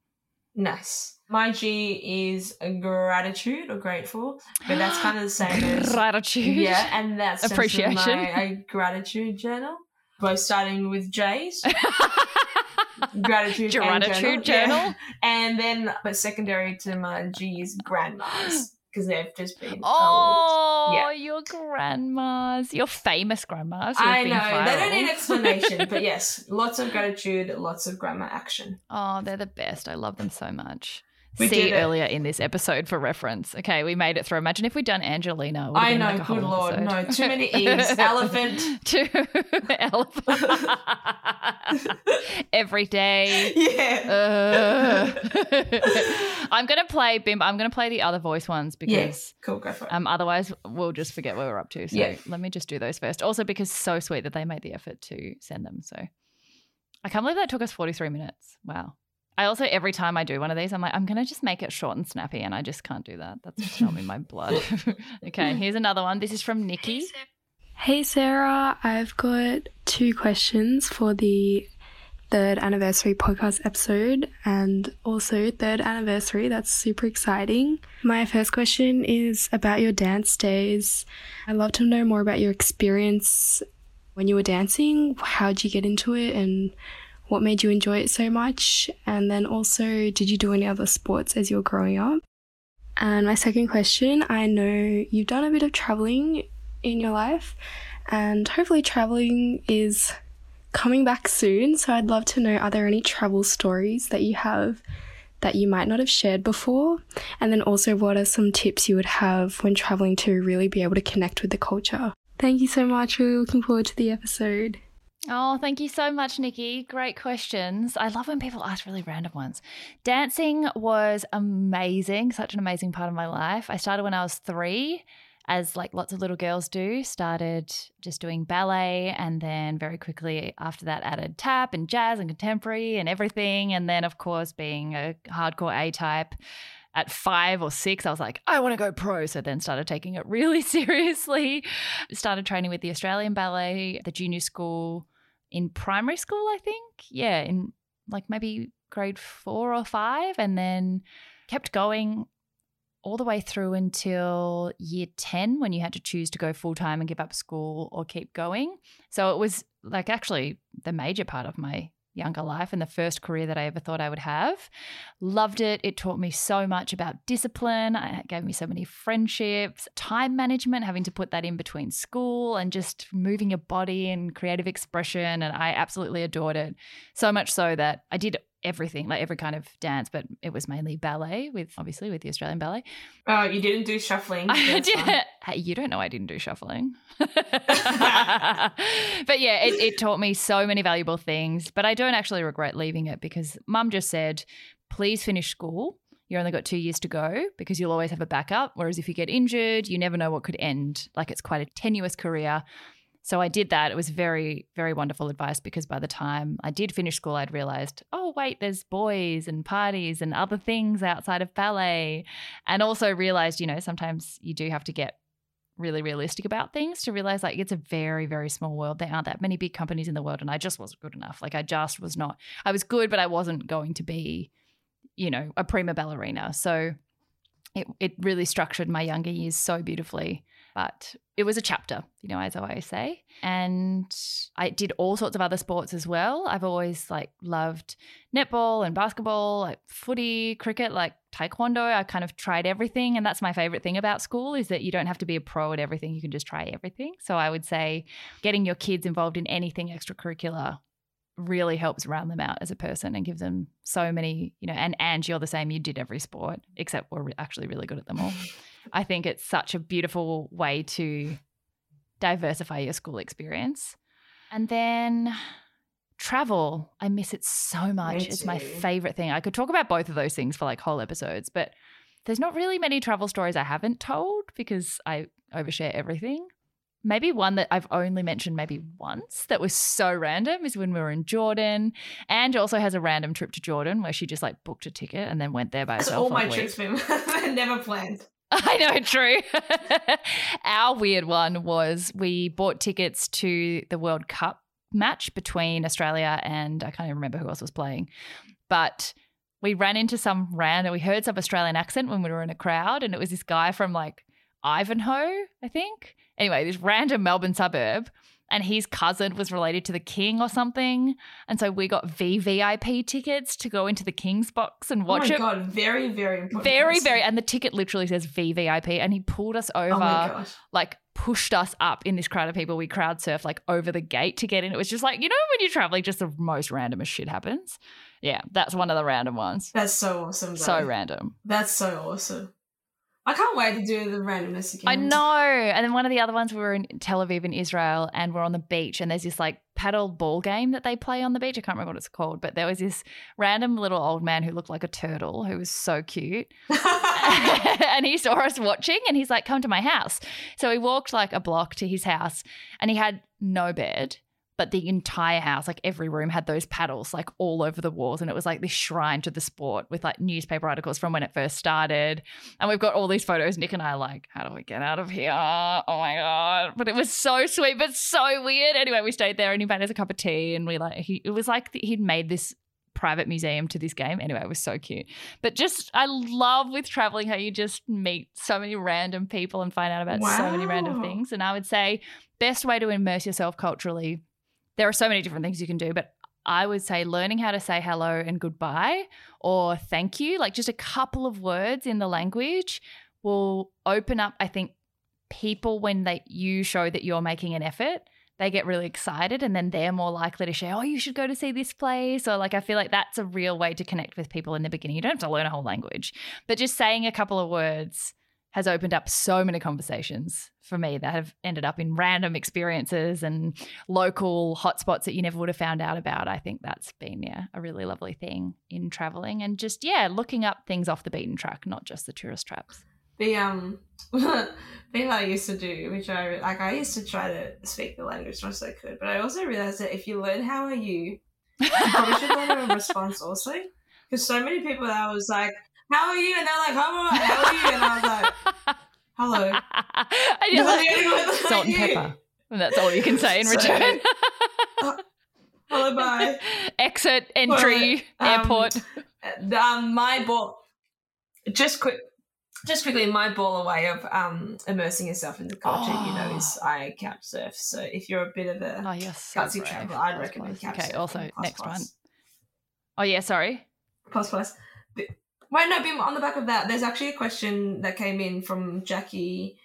Nice. My G is gratitude or grateful, but that's kind of the same as gratitude. Yeah, and that's appreciation. My gratitude journal, both starting with J's. Gratitude journal. Yeah. And then, but secondary to my G is grandmas. Because they've just been your grandmas, your famous grandmas. I know, they don't need explanation, but yes, lots of gratitude, lots of grandma action. Oh, they're the best. I love them so much. We see earlier in this episode for reference. Okay, we made it through. Imagine if we'd done Angelina. I know, like, good Lord, episode. No, too many E's. Elephant. Elephant. Every day. Yeah. I'm going to play the other voice ones because cool, go for it. Otherwise we'll just forget what we're up to. So let me just do those first. Also because so sweet that they made the effort to send them. So I can't believe that took us 43 minutes. Wow. I also, every time I do one of these, I'm like, I'm going to just make it short and snappy, and I just can't do that. That's just not in my blood. Okay, here's another one. This is from Nikki. Hey, Sarah. I've got 2 questions for the 3rd anniversary podcast episode and also 3rd anniversary. That's super exciting. My first question is about your dance days. I'd love to know more about your experience when you were dancing. How did you get into it and what made you enjoy it so much? And then also, did you do any other sports as you were growing up? And my second question, I know you've done a bit of travelling in your life, and hopefully travelling is coming back soon. So I'd love to know, are there any travel stories that you have that you might not have shared before? And then also, what are some tips you would have when travelling to really be able to connect with the culture? Thank you so much. Really looking forward to the episode. Oh, thank you so much, Nikki. Great questions. I love when people ask really random ones. Dancing was amazing, such an amazing part of my life. I started when I was 3, as like lots of little girls do, started just doing ballet, and then very quickly after that added tap and jazz and contemporary and everything. And then, of course, being a hardcore A-type, at 5 or 6, I was like, I want to go pro. So then started taking it really seriously. Started training with the Australian Ballet, the junior school, in primary school, I think. Yeah, in like maybe grade 4 or 5. And then kept going all the way through until year 10 when you had to choose to go full-time and give up school or keep going. So it was like actually the major part of my younger life and the first career that I ever thought I would have. Loved it. It taught me so much about discipline. It gave me so many friendships, time management, having to put that in between school and just moving your body and creative expression. And I absolutely adored it. So much so that I did everything, like every kind of dance, but it was mainly ballet with the Australian Ballet. Oh, you didn't do shuffling. I didn't. Hey, you don't know I didn't do shuffling. But yeah, it taught me so many valuable things, but I don't actually regret leaving it because Mum just said, please finish school. You only got 2 years to go because you'll always have a backup. Whereas if you get injured, you never know what could end. Like it's quite a tenuous career. So I did that. It was very, very wonderful advice because by the time I did finish school, I'd realised, oh, wait, there's boys and parties and other things outside of ballet, and also realised, you know, sometimes you do have to get really realistic about things to realise like it's a very, very small world. There aren't that many big companies in the world and I just wasn't good enough. Like I just was not – I was good but I wasn't going to be, you know, a prima ballerina. So it really structured my younger years so beautifully. But it was a chapter, you know, as I always say. And I did all sorts of other sports as well. I've always like loved netball and basketball, like footy, cricket, like taekwondo. I kind of tried everything. And that's my favorite thing about school is that you don't have to be a pro at everything. You can just try everything. So I would say getting your kids involved in anything extracurricular really helps round them out as a person and gives them so many, you know, and you're the same, you did every sport, except we're actually really good at them all. I think it's such a beautiful way to diversify your school experience. And then travel, I miss it so much. It's my favourite thing. I could talk about both of those things for like whole episodes, but there's not really many travel stories I haven't told because I overshare everything. Maybe one that I've only mentioned maybe once that was so random is when we were in Jordan. Ange also has a random trip to Jordan where she just like booked a ticket and then went there by herself. All my trips were never planned. I know, true. Our weird one was we bought tickets to the World Cup match between Australia and I can't even remember who else was playing, but we ran into some random, we heard some Australian accent when we were in a crowd and it was this guy from like Ivanhoe, I think. Anyway, this random Melbourne suburb, and his cousin was related to the king or something. And so we got VVIP tickets to go into the king's box and watch it. Oh, my God. Very, very important. Very, very. And the ticket literally says VVIP. And he pulled us over, oh my gosh, like pushed us up in this crowd of people. We crowd surfed like over the gate to get in. It was just like, you know, when you're traveling, just the most randomest shit happens. Yeah, that's one of the random ones. That's so awesome, though. So random. That's so awesome. I can't wait to do the randomness again. I know. And then one of the other ones, we were in Tel Aviv in Israel and we're on the beach and there's this like paddle ball game that they play on the beach. I can't remember what it's called, but there was this random little old man who looked like a turtle who was so cute. And he saw us watching and he's like, come to my house. So we walked like a block to his house and he had no bed. But the entire house, like every room had those paddles like all over the walls and it was like this shrine to the sport with like newspaper articles from when it first started. And we've got all these photos. Nick and I are like, how do we get out of here? Oh, my God. But it was so sweet but so weird. Anyway, we stayed there and he made us a cup of tea and we like it was like he'd made this private museum to this game. Anyway, it was so cute. But just I love with traveling how you just meet so many random people and find out about so many random things. And I would say best way to immerse yourself culturally, there are so many different things you can do, but I would say learning how to say hello and goodbye or thank you, like just a couple of words in the language will open up, I think, people when you show that you're making an effort, they get really excited and then they're more likely to share, oh, you should go to see this place, or like I feel like that's a real way to connect with people in the beginning. You don't have to learn a whole language, but just saying a couple of words has opened up so many conversations for me that have ended up in random experiences and local hotspots that you never would have found out about. I think that's been, a really lovely thing in travelling and just, looking up things off the beaten track, not just the tourist traps. The thing I used to do, which I used to try to speak the language as much as I could, but I also realised that if you learn how are you, you probably should learn a response also, because so many people that I was like, how are you? And they're like, how are you? And I was like, hello. I did like salt and pepper. And that's all you can say in return. Hello, bye. Exit, entry, airport. My ball. Just quickly, my baller way of immersing yourself in the culture, is I couch surf. So if you're a bit of a gutsy traveler, I'd recommend couch surf. Okay, also next one. Oh, yeah, sorry. Plus. Wait, no, Bim, on the back of that, there's actually a question that came in from Jackie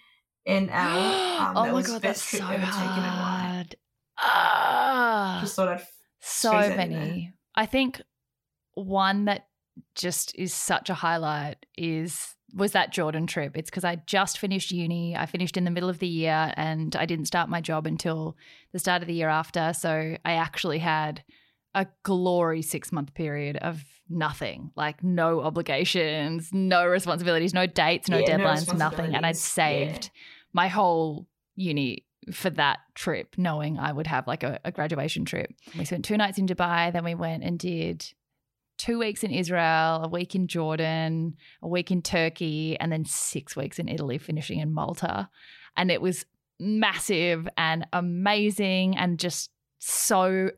NL. That was best trip ever taken and why. Just thought I'd so many. I think one that just is such a highlight was that Jordan trip. It's because I just finished uni. I finished in the middle of the year and I didn't start my job until the start of the year after. So I actually had a glory 6-month period of nothing, like no obligations, no responsibilities, no dates, no deadlines, no nothing. And I'd saved my whole uni for that trip, knowing I would have like a graduation trip. We spent 2 nights in Dubai, then we went and did 2 weeks in Israel, a week in Jordan, a week in Turkey, and then 6 weeks in Italy, finishing in Malta. And it was massive and amazing and just so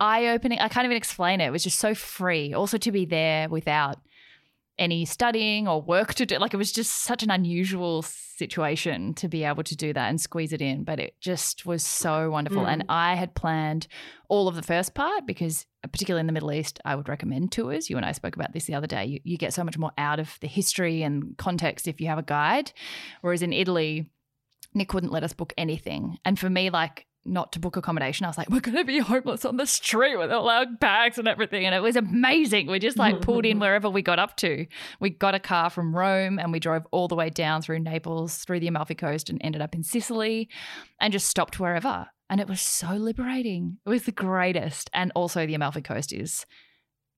eye-opening. I can't even explain it. It was just so free. Also to be there without any studying or work to do. Like it was just such an unusual situation to be able to do that and squeeze it in. But it just was so wonderful. And I had planned all of the first part because particularly in the Middle East, I would recommend tours. You and I spoke about this the other day. You get so much more out of the history and context if you have a guide. Whereas in Italy, Nick wouldn't let us book anything. And for me, like not to book accommodation, I was like, we're going to be homeless on the street with all our bags and everything. And it was amazing. We just like pulled in wherever we got up to. We got a car from Rome and we drove all the way down through Naples, through the Amalfi Coast and ended up in Sicily and just stopped wherever. And it was so liberating. It was the greatest. And also the Amalfi Coast is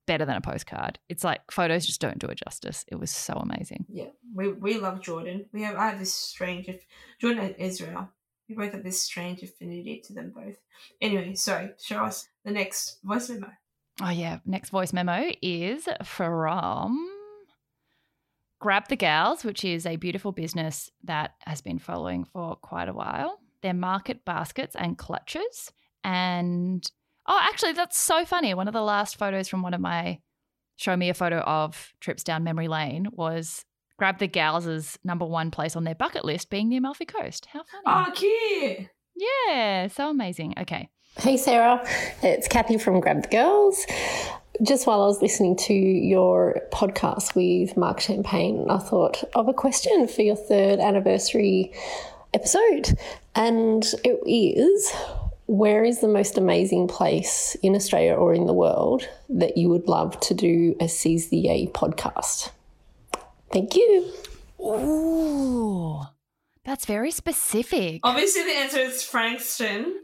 better than a postcard. It's like photos just don't do it justice. It was so amazing. Yeah, we love Jordan. I have this strange – Jordan and Israel. We both have this strange affinity to them both. Anyway, sorry, show us the next voice memo. Oh, yeah. Next voice memo is from Grab the Gals, which is a beautiful business that has been following for quite a while. Their market baskets and clutches and actually that's so funny. One of the last photos from one of my show me a photo of trips down memory lane was Grab the Gals' #1 place on their bucket list being the Amalfi Coast. How funny. Oh, cute. Yeah, so amazing. Okay. Hey, Sarah. It's Kathy from Grab the Gals. Just while I was listening to your podcast with Mark Champagne, I thought of a question for your 3rd anniversary episode, and it is, where is the most amazing place in Australia or in the world that you would love to do a Seize the Yay podcast? Thank you. Ooh, that's very specific. Obviously the answer is Frankston.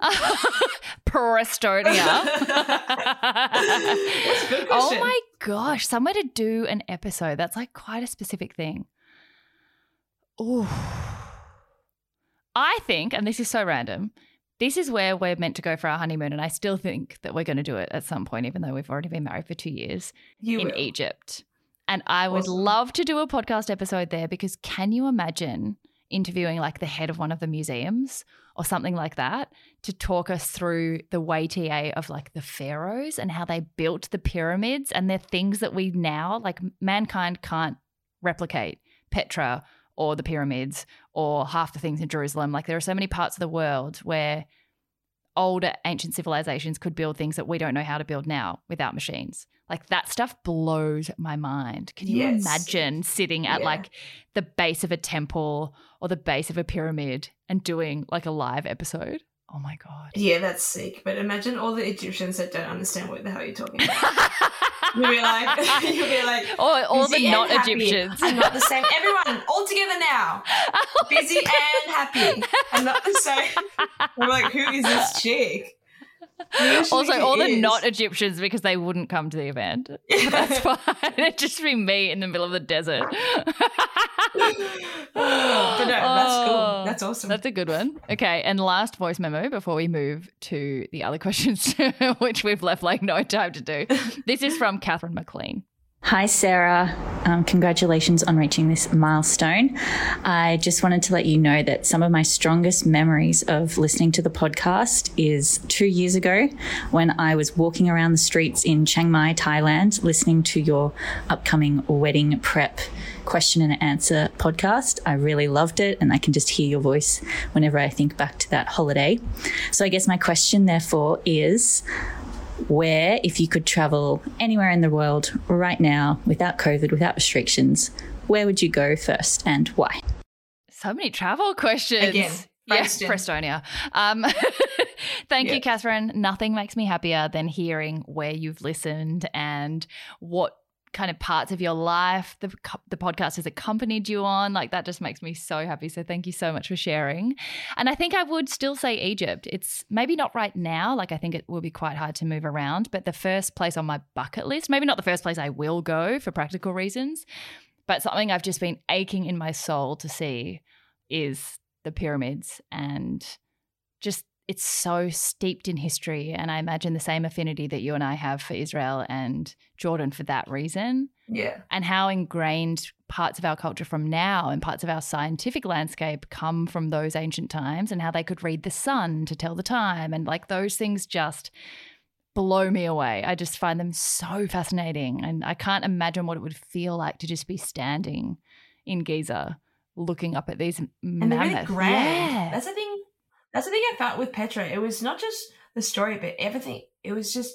Prestonia. That's a good question. Oh my gosh, somewhere to do an episode. That's like quite a specific thing. Ooh. I think, and this is so random, this is where we're meant to go for our honeymoon, and I still think that we're going to do it at some point, even though we've already been married for 2 years, Egypt. And I would love to do a podcast episode there because can you imagine interviewing like the head of one of the museums or something like that to talk us through the way TA of like the pharaohs and how they built the pyramids and they're things that we now, like mankind can't replicate, Petra or the pyramids or half the things in Jerusalem. Like there are so many parts of the world where older ancient civilizations could build things that we don't know how to build now without machines. Like that stuff blows my mind. Can you imagine sitting at like the base of a temple or the base of a pyramid and doing like a live episode? Oh my God. Yeah, that's sick. But imagine all the Egyptians that don't understand what the hell you're talking about. You'll be like, all the not Egyptians. I'm not the same. Everyone, all together now. Busy and happy. I'm not the same. We're like, who is this chick? Also, all the not Egyptians because they wouldn't come to the event. That's fine. It'd just be me in the middle of the desert. But no, that's cool. That's awesome. That's a good one. Okay, and last voice memo before we move to the other questions, which we've left like no time to do. This is from Catherine McLean. Hi, Sarah. Congratulations on reaching this milestone. I just wanted to let you know that some of my strongest memories of listening to the podcast is 2 years ago when I was walking around the streets in Chiang Mai, Thailand, listening to your upcoming wedding prep question and answer podcast. I really loved it, and I can just hear your voice whenever I think back to that holiday. So I guess my question, therefore, is where, if you could travel anywhere in the world right now, without COVID, without restrictions, where would you go first and why? So many travel questions. Again, yes, for Estonia. Thank you, Catherine. Nothing makes me happier than hearing where you've listened and what kind of parts of your life the podcast has accompanied you on. Like, that just makes me so happy. So thank you so much for sharing. And I think I would still say Egypt. It's maybe not right now. Like, I think it will be quite hard to move around, but the first place on my bucket list, maybe not the first place I will go for practical reasons, but something I've just been aching in my soul to see is the pyramids. And just, it's so steeped in history, and I imagine the same affinity that you and I have for Israel and Jordan for that reason. Yeah. And how ingrained parts of our culture from now and parts of our scientific landscape come from those ancient times, and how they could read the sun to tell the time, and like those things just blow me away. I just find them so fascinating, and I can't imagine what it would feel like to just be standing in Giza looking up at these mammoths. Really grand. Yeah. That's the thing. That's the thing I felt with Petra. It was not just the story, but everything. It was just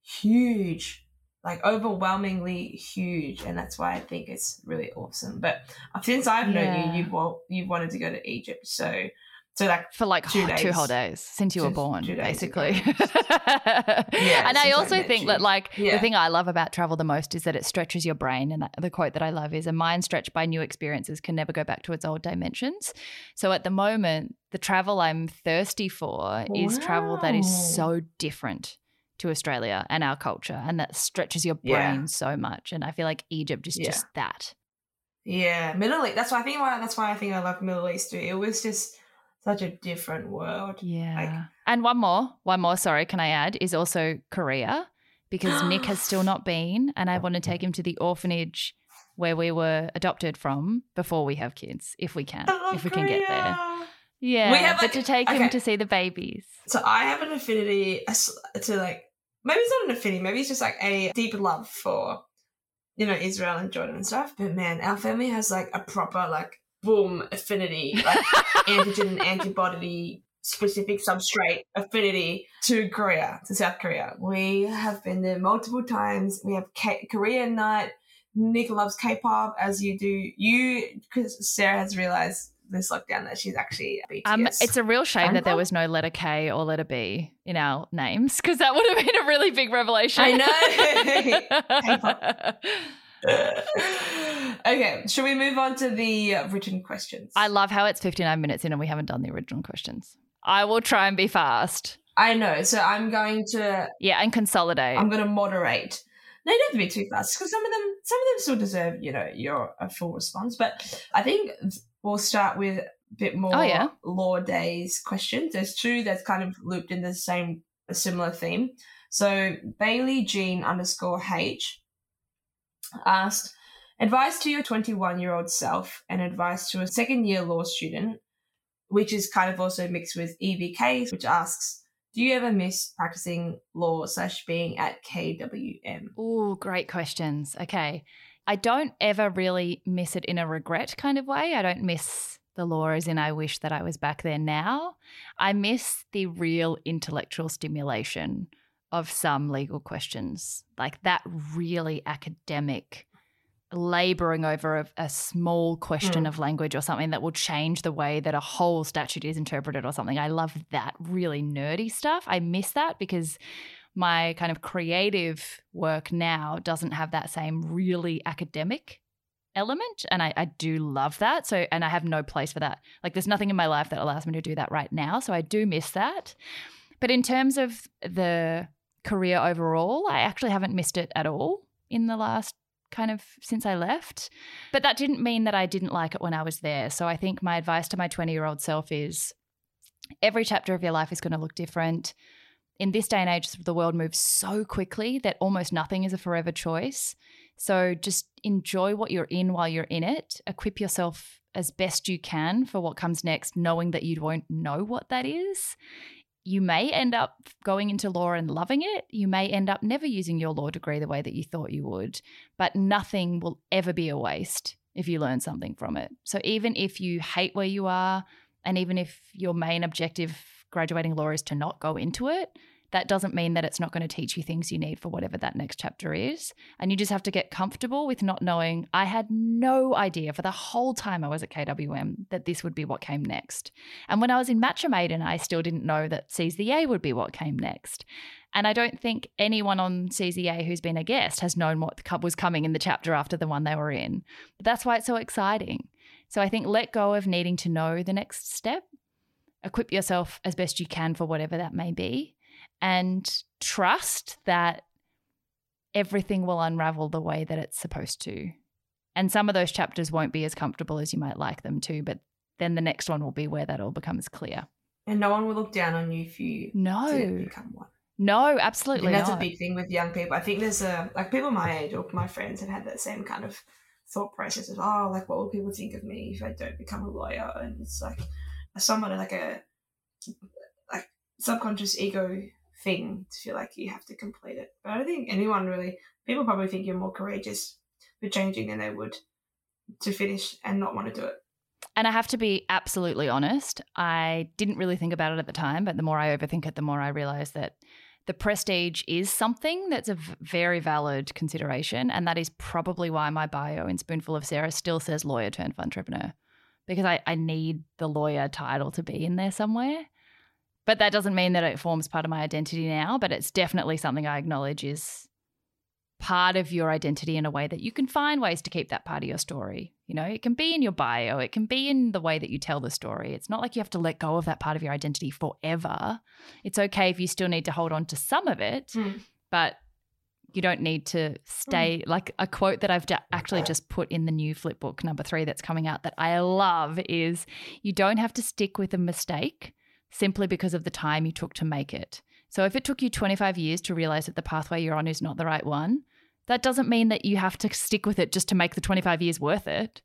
huge, like overwhelmingly huge, and that's why I think it's really awesome. But since I've known you've wanted to go to Egypt, so like for like 2 days, 2 whole days since you were born, basically. Yeah, and I also think that the thing I love about travel the most is that it stretches your brain, and the quote that I love is, "A mind stretched by new experiences can never go back to its old dimensions." So at the moment, the travel I'm thirsty for is travel that is so different to Australia and our culture, and that stretches your brain so much. And I feel like Egypt is just that. Yeah, Middle East. That's why I think I love Middle East too. It was just such a different world. Yeah. And one more, sorry, can I add, is also Korea, because Nick has still not been, and I want to take him to the orphanage where we were adopted from before we have kids, if we can. If we can get there. Yeah, him to see the babies. So I have an affinity to, like, maybe it's not an affinity, maybe it's just like a deep love for, you know, Israel and Jordan and stuff. But man, our family has like a proper like boom affinity, like antigen and antibody specific substrate affinity to Korea, to South Korea. We have been there multiple times. We have Korean night. Nick loves K-pop, as you do. You, because Sarah has realized this lockdown that she's actually BTS. It's a real shame that there was no letter K or letter B in our names, because that would have been a really big revelation. I know. Okay, should we move on to the written questions? I love how it's 59 minutes in and we haven't done the original questions. I will try and be fast. I know, so I'm going to... Yeah, and consolidate. I'm going to moderate. No, you don't have to be too fast, because some of them still deserve, you know, a full response. But I think... We'll start with a bit more Law Days questions. There's two that's kind of looped in the same, a similar theme. So Bailey Jean _H asked, advice to your 21-year-old self and advice to a second-year law student, which is kind of also mixed with EVK, which asks, do you ever miss practicing law / being at KWM? Oh, great questions. Okay. I don't ever really miss it in a regret kind of way. I don't miss the law as in I wish that I was back there now. I miss the real intellectual stimulation of some legal questions, like that really academic labouring over a small question of language or something that will change the way that a whole statute is interpreted or something. I love that really nerdy stuff. I miss that because my kind of creative work now doesn't have that same really academic element, and I do love that. So, and I have no place for that. Like, there's nothing in my life that allows me to do that right now, so I do miss that. But in terms of the career overall, I actually haven't missed it at all in the last kind of since I left. But that didn't mean that I didn't like it when I was there. So I think my advice to my 20-year-old self is every chapter of your life is going to look different. in this day and age, the world moves so quickly that almost nothing is a forever choice. So just enjoy what you're in while you're in it. Equip yourself as best you can for what comes next, knowing that you won't know what that is. You may end up going into law and loving it. You may end up never using your law degree the way that you thought you would, but nothing will ever be a waste if you learn something from it. So even if you hate where you are, and even if your main objective graduating law is to not go into it, that doesn't mean that it's not going to teach you things you need for whatever that next chapter is. And you just have to get comfortable with not knowing. I had no idea for the whole time I was at KWM that this would be what came next. And when I was in Matcha Maiden, I still didn't know that Seize the Yay would be what came next. And I don't think anyone on Seize the Yay who's been a guest has known what was coming in the chapter after the one they were in. But that's why it's so exciting. So I think let go of needing to know the next step. Equip yourself as best you can for whatever that may be, and trust that everything will unravel the way that it's supposed to. And some of those chapters won't be as comfortable as you might like them to, but then the next one will be where that all becomes clear. And no one will look down on you if you didn't become one. No, absolutely not. And that's a big thing with young people. I think there's like people my age or my friends have had that same kind of thought process of, oh, like what will people think of me if I don't become a lawyer? And it's like somewhat like a subconscious ego thing to feel like you have to complete it. But I don't think anyone really, people probably think you're more courageous for changing than they would to finish and not want to do it. And I have to be absolutely honest, I didn't really think about it at the time, but the more I overthink it, the more I realise that the prestige is something that's a very valid consideration, and that is probably why my bio in Spoonful of Sarah still says lawyer turned entrepreneur, because I need the lawyer title to be in there somewhere. But that doesn't mean that it forms part of my identity now, but it's definitely something I acknowledge is part of your identity in a way that you can find ways to keep that part of your story. You know, it can be in your bio, it can be in the way that you tell the story. It's not like you have to let go of that part of your identity forever. It's okay if you still need to hold on to some of it, but you don't need to stay. Like a quote that I've actually just put in the new flip book, number 3, that's coming out that I love is, you don't have to stick with a mistake simply because of the time you took to make it. So if it took you 25 years to realize that the pathway you're on is not the right one, that doesn't mean that you have to stick with it just to make the 25 years worth it.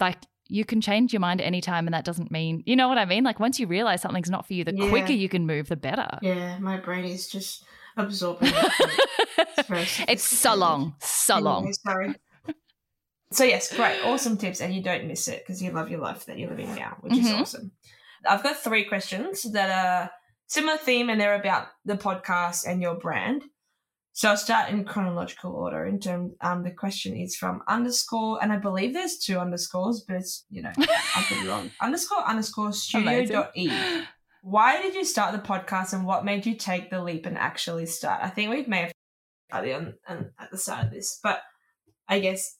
Like, you can change your mind at any time, and that doesn't mean, you know what I mean? Like, once you realize something's not for you, the quicker you can move, the better. Yeah, my brain is just absorbing it. It's so long. Sorry. So yes, great, awesome tips, and you don't miss it because you love your life that you're living now, which is awesome. I've got 3 questions that are similar theme, and they're about the podcast and your brand. So I'll start in chronological order. In terms, the question is from _, and I believe there's 2 underscores, but it's, you know, I could be wrong. _ studio.e. Why did you start the podcast, and what made you take the leap and actually start? I think we may have at the start of this, but I guess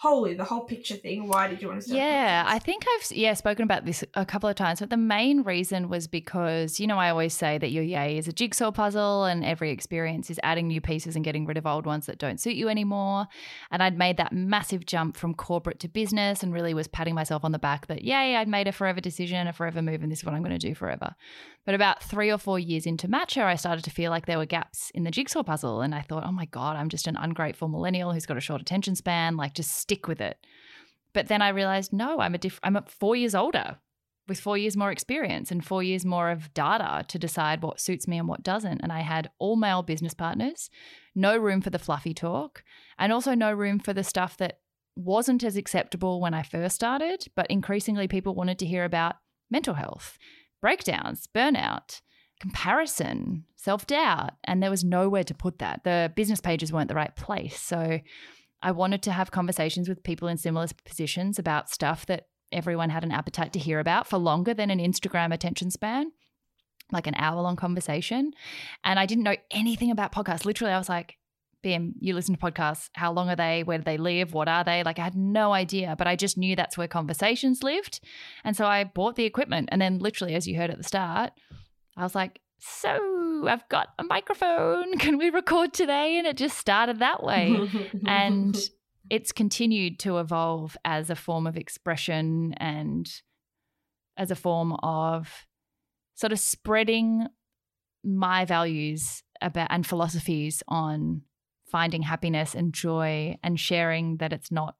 the whole picture thing. Why did you want to start? Yeah, I think I've spoken about this a couple of times, but the main reason was because, you know, I always say that your yay is a jigsaw puzzle, and every experience is adding new pieces and getting rid of old ones that don't suit you anymore. And I'd made that massive jump from corporate to business and really was patting myself on the back that, yay, I'd made a forever decision, a forever move, and this is what I'm going to do forever. But about 3 or 4 years into Matcha, I started to feel like there were gaps in the jigsaw puzzle, and I thought, oh my God, I'm just an ungrateful millennial who's got a short attention span, like just stick with it. But then I realized, no, I'm 4 years older with 4 years more experience and 4 years more of data to decide what suits me and what doesn't. And I had all male business partners, no room for the fluffy talk, and also no room for the stuff that wasn't as acceptable when I first started, but increasingly people wanted to hear about mental health, breakdowns, burnout, comparison, self-doubt, and there was nowhere to put that. The business pages weren't the right place. So I wanted to have conversations with people in similar positions about stuff that everyone had an appetite to hear about for longer than an Instagram attention span, like an hour-long conversation. And I didn't know anything about podcasts. Literally, I was like, BM, you listen to podcasts. How long are they? Where do they live? What are they? Like, I had no idea, but I just knew that's where conversations lived. And so I bought the equipment. And then literally, as you heard at the start, I was like, so I've got a microphone, can we record today? And it just started that way. And it's continued to evolve as a form of expression and as a form of sort of spreading my values about and philosophies on finding happiness and joy and sharing that it's not,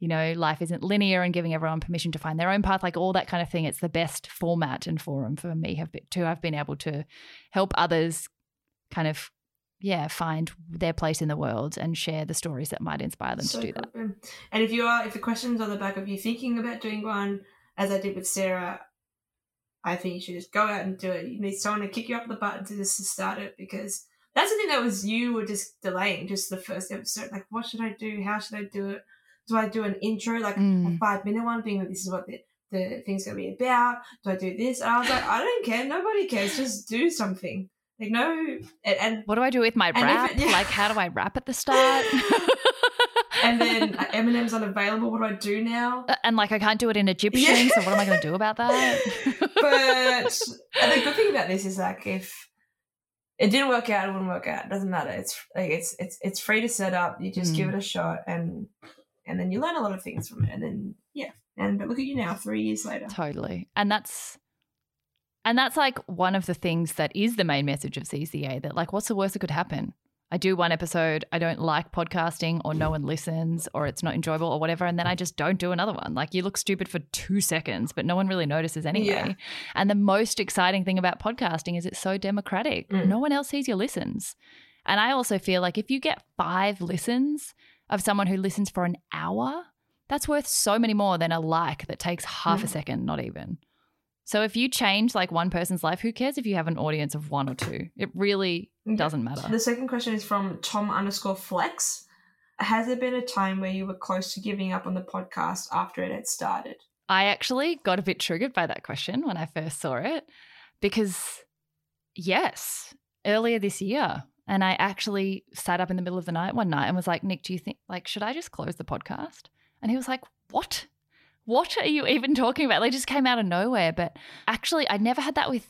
you know, life isn't linear and giving everyone permission to find their own path, like all that kind of thing. It's the best format and forum for me to have been able to help others kind of, yeah, find their place in the world and share the stories that might inspire them to do that. And if the question's on the back of you thinking about doing one, as I did with Sarah, I think you should just go out and do it. You need someone to kick you up the butt to just start it, because that's the thing that you were just delaying, just the first episode. Like, what should I do? How should I do it? Do I do an intro, like a 5-minute one, being like, this is what the thing's going to be about? Do I do this? And I was like, I don't care. Nobody cares. Just do something. Like, no. And what do I do with my rap? Like, how do I rap at the start? And then Eminem's unavailable. What do I do now? And, like, I can't do it in Egyptian, so what am I going to do about that? But the good thing about this is, like, if it didn't work out, it wouldn't work out. It doesn't matter. It's like it's free to set up. You just give it a shot, and then you learn a lot of things from it. And then but look at you now, 3 years later. Totally. And that's like one of the things that is the main message of CCA, that, like, what's the worst that could happen? I do one episode, I don't like podcasting, or no one listens, or it's not enjoyable, or whatever, and then I just don't do another one. Like, you look stupid for 2 seconds, but no one really notices anyway. Yeah. And the most exciting thing about podcasting is it's so democratic. No one else sees your listens. And I also feel like if you get 5 listens of someone who listens for an hour, that's worth so many more than a like that takes half a second, not even. So if you change, like, one person's life, who cares if you have an audience of 1 or 2? It really doesn't matter. The second question is from Tom_Flex. Has there been a time where you were close to giving up on the podcast after it had started? I actually got a bit triggered by that question when I first saw it, because, yes, earlier this year, and I actually sat up in the middle of the night one night and was like, Nick, do you think, like, should I just close the podcast? And he was like, what? What are you even talking about? They just came out of nowhere. But actually, I never had that with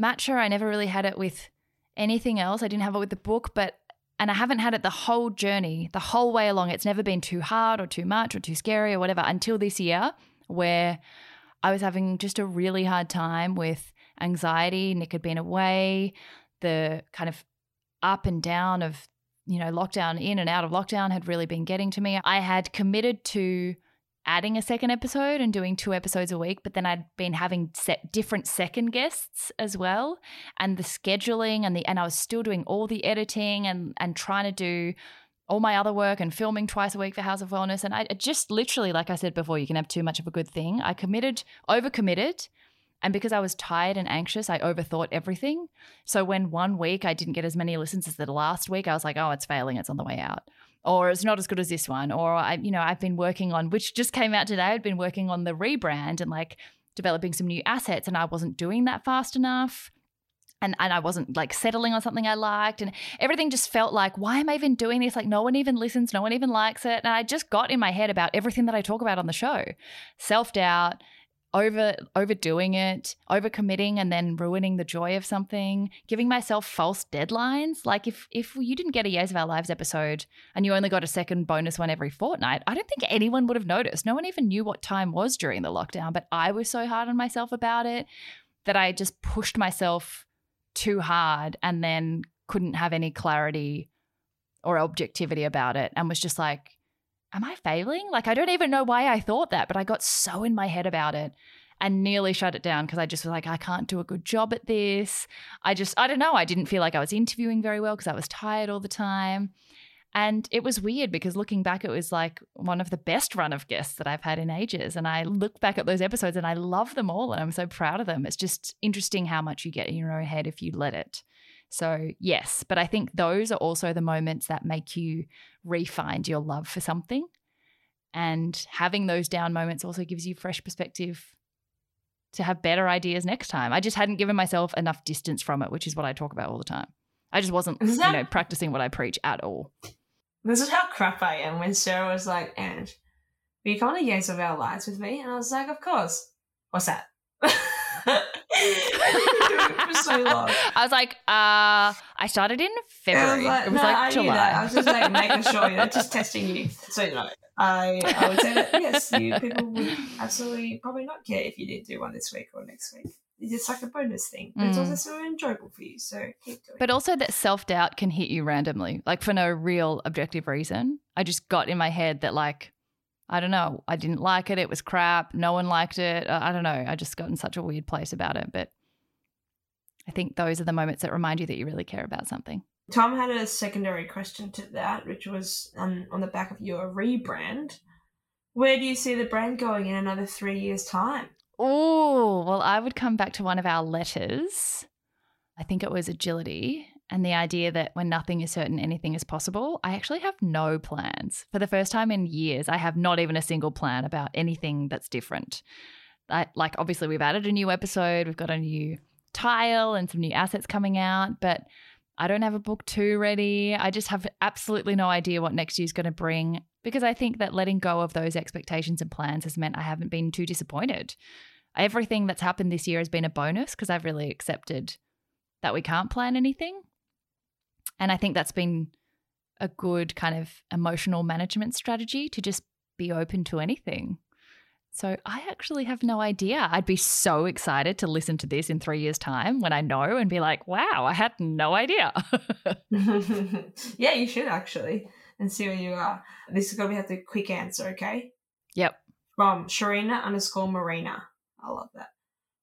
Matcha. I never really had it with anything else. I didn't have it with the book, and I haven't had it the whole journey, the whole way along. It's never been too hard or too much or too scary or whatever, until this year, where I was having just a really hard time with anxiety. Nick had been away, the kind of up and down of, you know, lockdown, in and out of lockdown had really been getting to me. I had committed to adding a second episode and doing 2 episodes a week, but then I'd been having different second guests as well, and the scheduling and I was still doing all the editing and trying to do all my other work and filming twice a week for House of Wellness. And I just literally, like I said before, you can have too much of a good thing. I overcommitted, and because I was tired and anxious, I overthought everything. So when one week I didn't get as many listens as the last week, I was like, oh, it's failing, it's on the way out. Or it's not as good as this one, or I've been working on, which just came out today, I'd been working on the rebrand and, like, developing some new assets, and I wasn't doing that fast enough, and I wasn't, like, settling on something I liked, and everything just felt like, why am I even doing this? Like, no one even listens, no one even likes it. And I just got in my head about everything that I talk about on the show, self-doubt, overdoing it, overcommitting, and then ruining the joy of something, giving myself false deadlines. Like, if you didn't get a Years of Our Lives episode and you only got a second bonus one every fortnight, I don't think anyone would have noticed. No one even knew what time was during the lockdown, but I was so hard on myself about it that I just pushed myself too hard and then couldn't have any clarity or objectivity about it, and was just like, am I failing? Like, I don't even know why I thought that, but I got so in my head about it and nearly shut it down, because I just was like, I can't do a good job at this. I don't know. I didn't feel like I was interviewing very well because I was tired all the time. And it was weird, because looking back, it was like one of the best run of guests that I've had in ages. And I look back at those episodes and I love them all, and I'm so proud of them. It's just interesting how much you get in your own head if you let it. So yes, but I think those are also the moments that make you re-find your love for something, and having those down moments also gives you fresh perspective to have better ideas next time. I just hadn't given myself enough distance from it, which is what I talk about all the time. I just wasn't practicing what I preach at all. This is how crap I am. When Sarah was like, "And will you come on the Years of Our Lives with me?" And I was like, "Of course." What's that? It for so long. I was like, I started in February. It was like July. I was just like making sure, just testing you. So no, I would say that yes, you people would absolutely probably not care if you didn't do one this week or next week. it's like a bonus thing, but it's also so enjoyable for you, so keep doing it. But also that self-doubt can hit you randomly, like for no real objective reason. I just got in my head that, like, I don't know, I didn't like it, it was crap, no one liked it, I don't know, I just got in such a weird place about it. But I think those are the moments that remind you that you really care about something. Tom had a secondary question to that, which was on the back of your rebrand. Where do you see the brand going in another 3 years' time? Oh, well, I would come back to one of our letters. I think it was agility, and the idea that when nothing is certain, anything is possible. I actually have no plans. For the first time in years, I have not even a single plan about anything that's different. Like obviously we've added a new episode, we've got a new tile and some new assets coming out, but I don't have a book two ready. I just have absolutely no idea what next year's going to bring, because I think that letting go of those expectations and plans has meant I haven't been too disappointed. Everything that's happened this year has been a bonus because I've really accepted that we can't plan anything. And I think that's been a good kind of emotional management strategy, to just be open to anything. So I actually have no idea. I'd be so excited to listen to this in 3 years' time when I know, and be like, wow, I had no idea. Yeah, you should actually, and see where you are. This is going to be the quick answer, okay? Yep. From Sharina_Marina. I love that.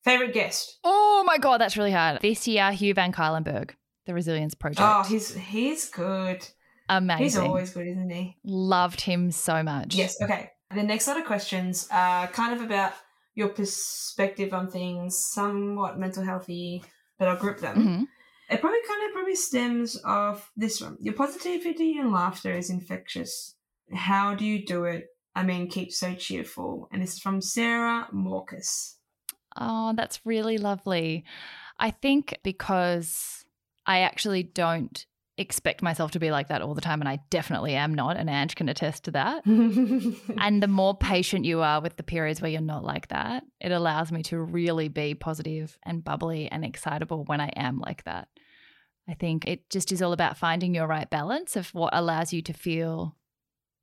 Favourite guest? Oh, my God, that's really hard. This year, Hugh Van Cuylenburg, the Resilience Project. Oh, he's good. Amazing. He's always good, isn't he? Loved him so much. Yes, okay. The next lot of questions are kind of about your perspective on things, somewhat mental healthy, but I'll group them. Mm-hmm. It probably kind of stems off this one. Your positivity and laughter is infectious. How do you do it? I mean, keep so cheerful. And this is from Sarah Morcus. Oh, that's really lovely. I think because I actually don't expect myself to be like that all the time, and I definitely am not, and Ange can attest to that. And the more patient you are with the periods where you're not like that, it allows me to really be positive and bubbly and excitable when I am like that. I think it just is all about finding your right balance of what allows you to feel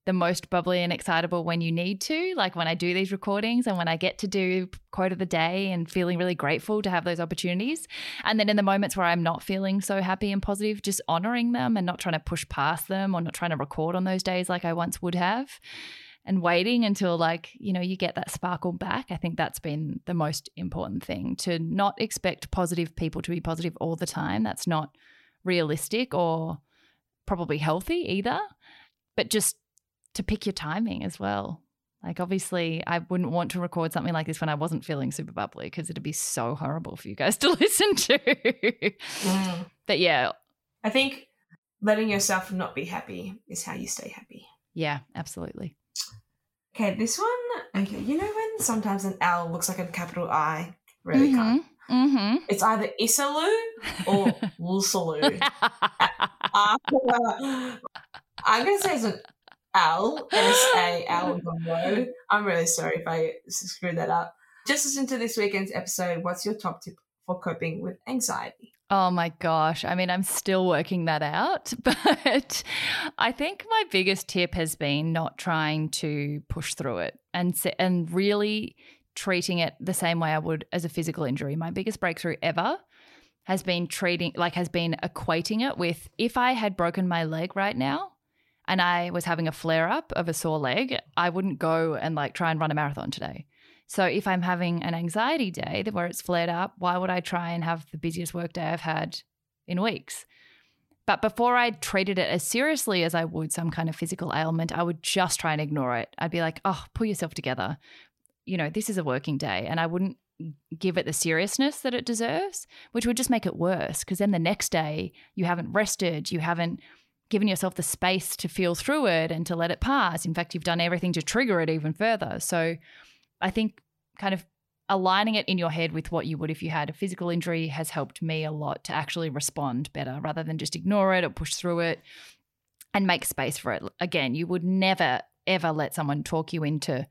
the most bubbly and excitable when you need to, like when I do these recordings and when I get to do quote of the day, and feeling really grateful to have those opportunities. And then in the moments where I'm not feeling so happy and positive, just honouring them and not trying to push past them, or not trying to record on those days like I once would have, and waiting until, like, you know, you get that sparkle back. I think that's been the most important thing, to not expect positive people to be positive all the time. That's not realistic or probably healthy either, but just to pick your timing as well. Like, obviously I wouldn't want to record something like this when I wasn't feeling super bubbly, because it'd be so horrible for you guys to listen to. But yeah, I think letting yourself not be happy is how you stay happy. Yeah, absolutely. Okay, this one. Okay, you know when sometimes an L looks like a capital I? Really can't. Mm-hmm. It's either Isalu or Lusalu. I'm going to say it's an Al, S-A-L, I'm really sorry if I screwed that up. Just listen to this weekend's episode. What's your top tip for coping with anxiety? Oh my gosh. I mean, I'm still working that out, but I think my biggest tip has been not trying to push through it, and really treating it the same way I would as a physical injury. My biggest breakthrough ever has been equating it with, if I had broken my leg right now and I was having a flare-up of a sore leg, I wouldn't go and try and run a marathon today. So if I'm having an anxiety day where it's flared up, why would I try and have the busiest work day I've had in weeks? But before I treated it as seriously as I would some kind of physical ailment, I would just try and ignore it. I'd be like, oh, pull yourself together. You know, this is a working day. And I wouldn't give it the seriousness that it deserves, which would just make it worse, because then the next day you haven't rested, you haven't given yourself the space to feel through it and to let it pass. In fact, you've done everything to trigger it even further. So I think kind of aligning it in your head with what you would if you had a physical injury has helped me a lot to actually respond better, rather than just ignore it or push through it, and make space for it. Again, you would never, ever let someone talk you into,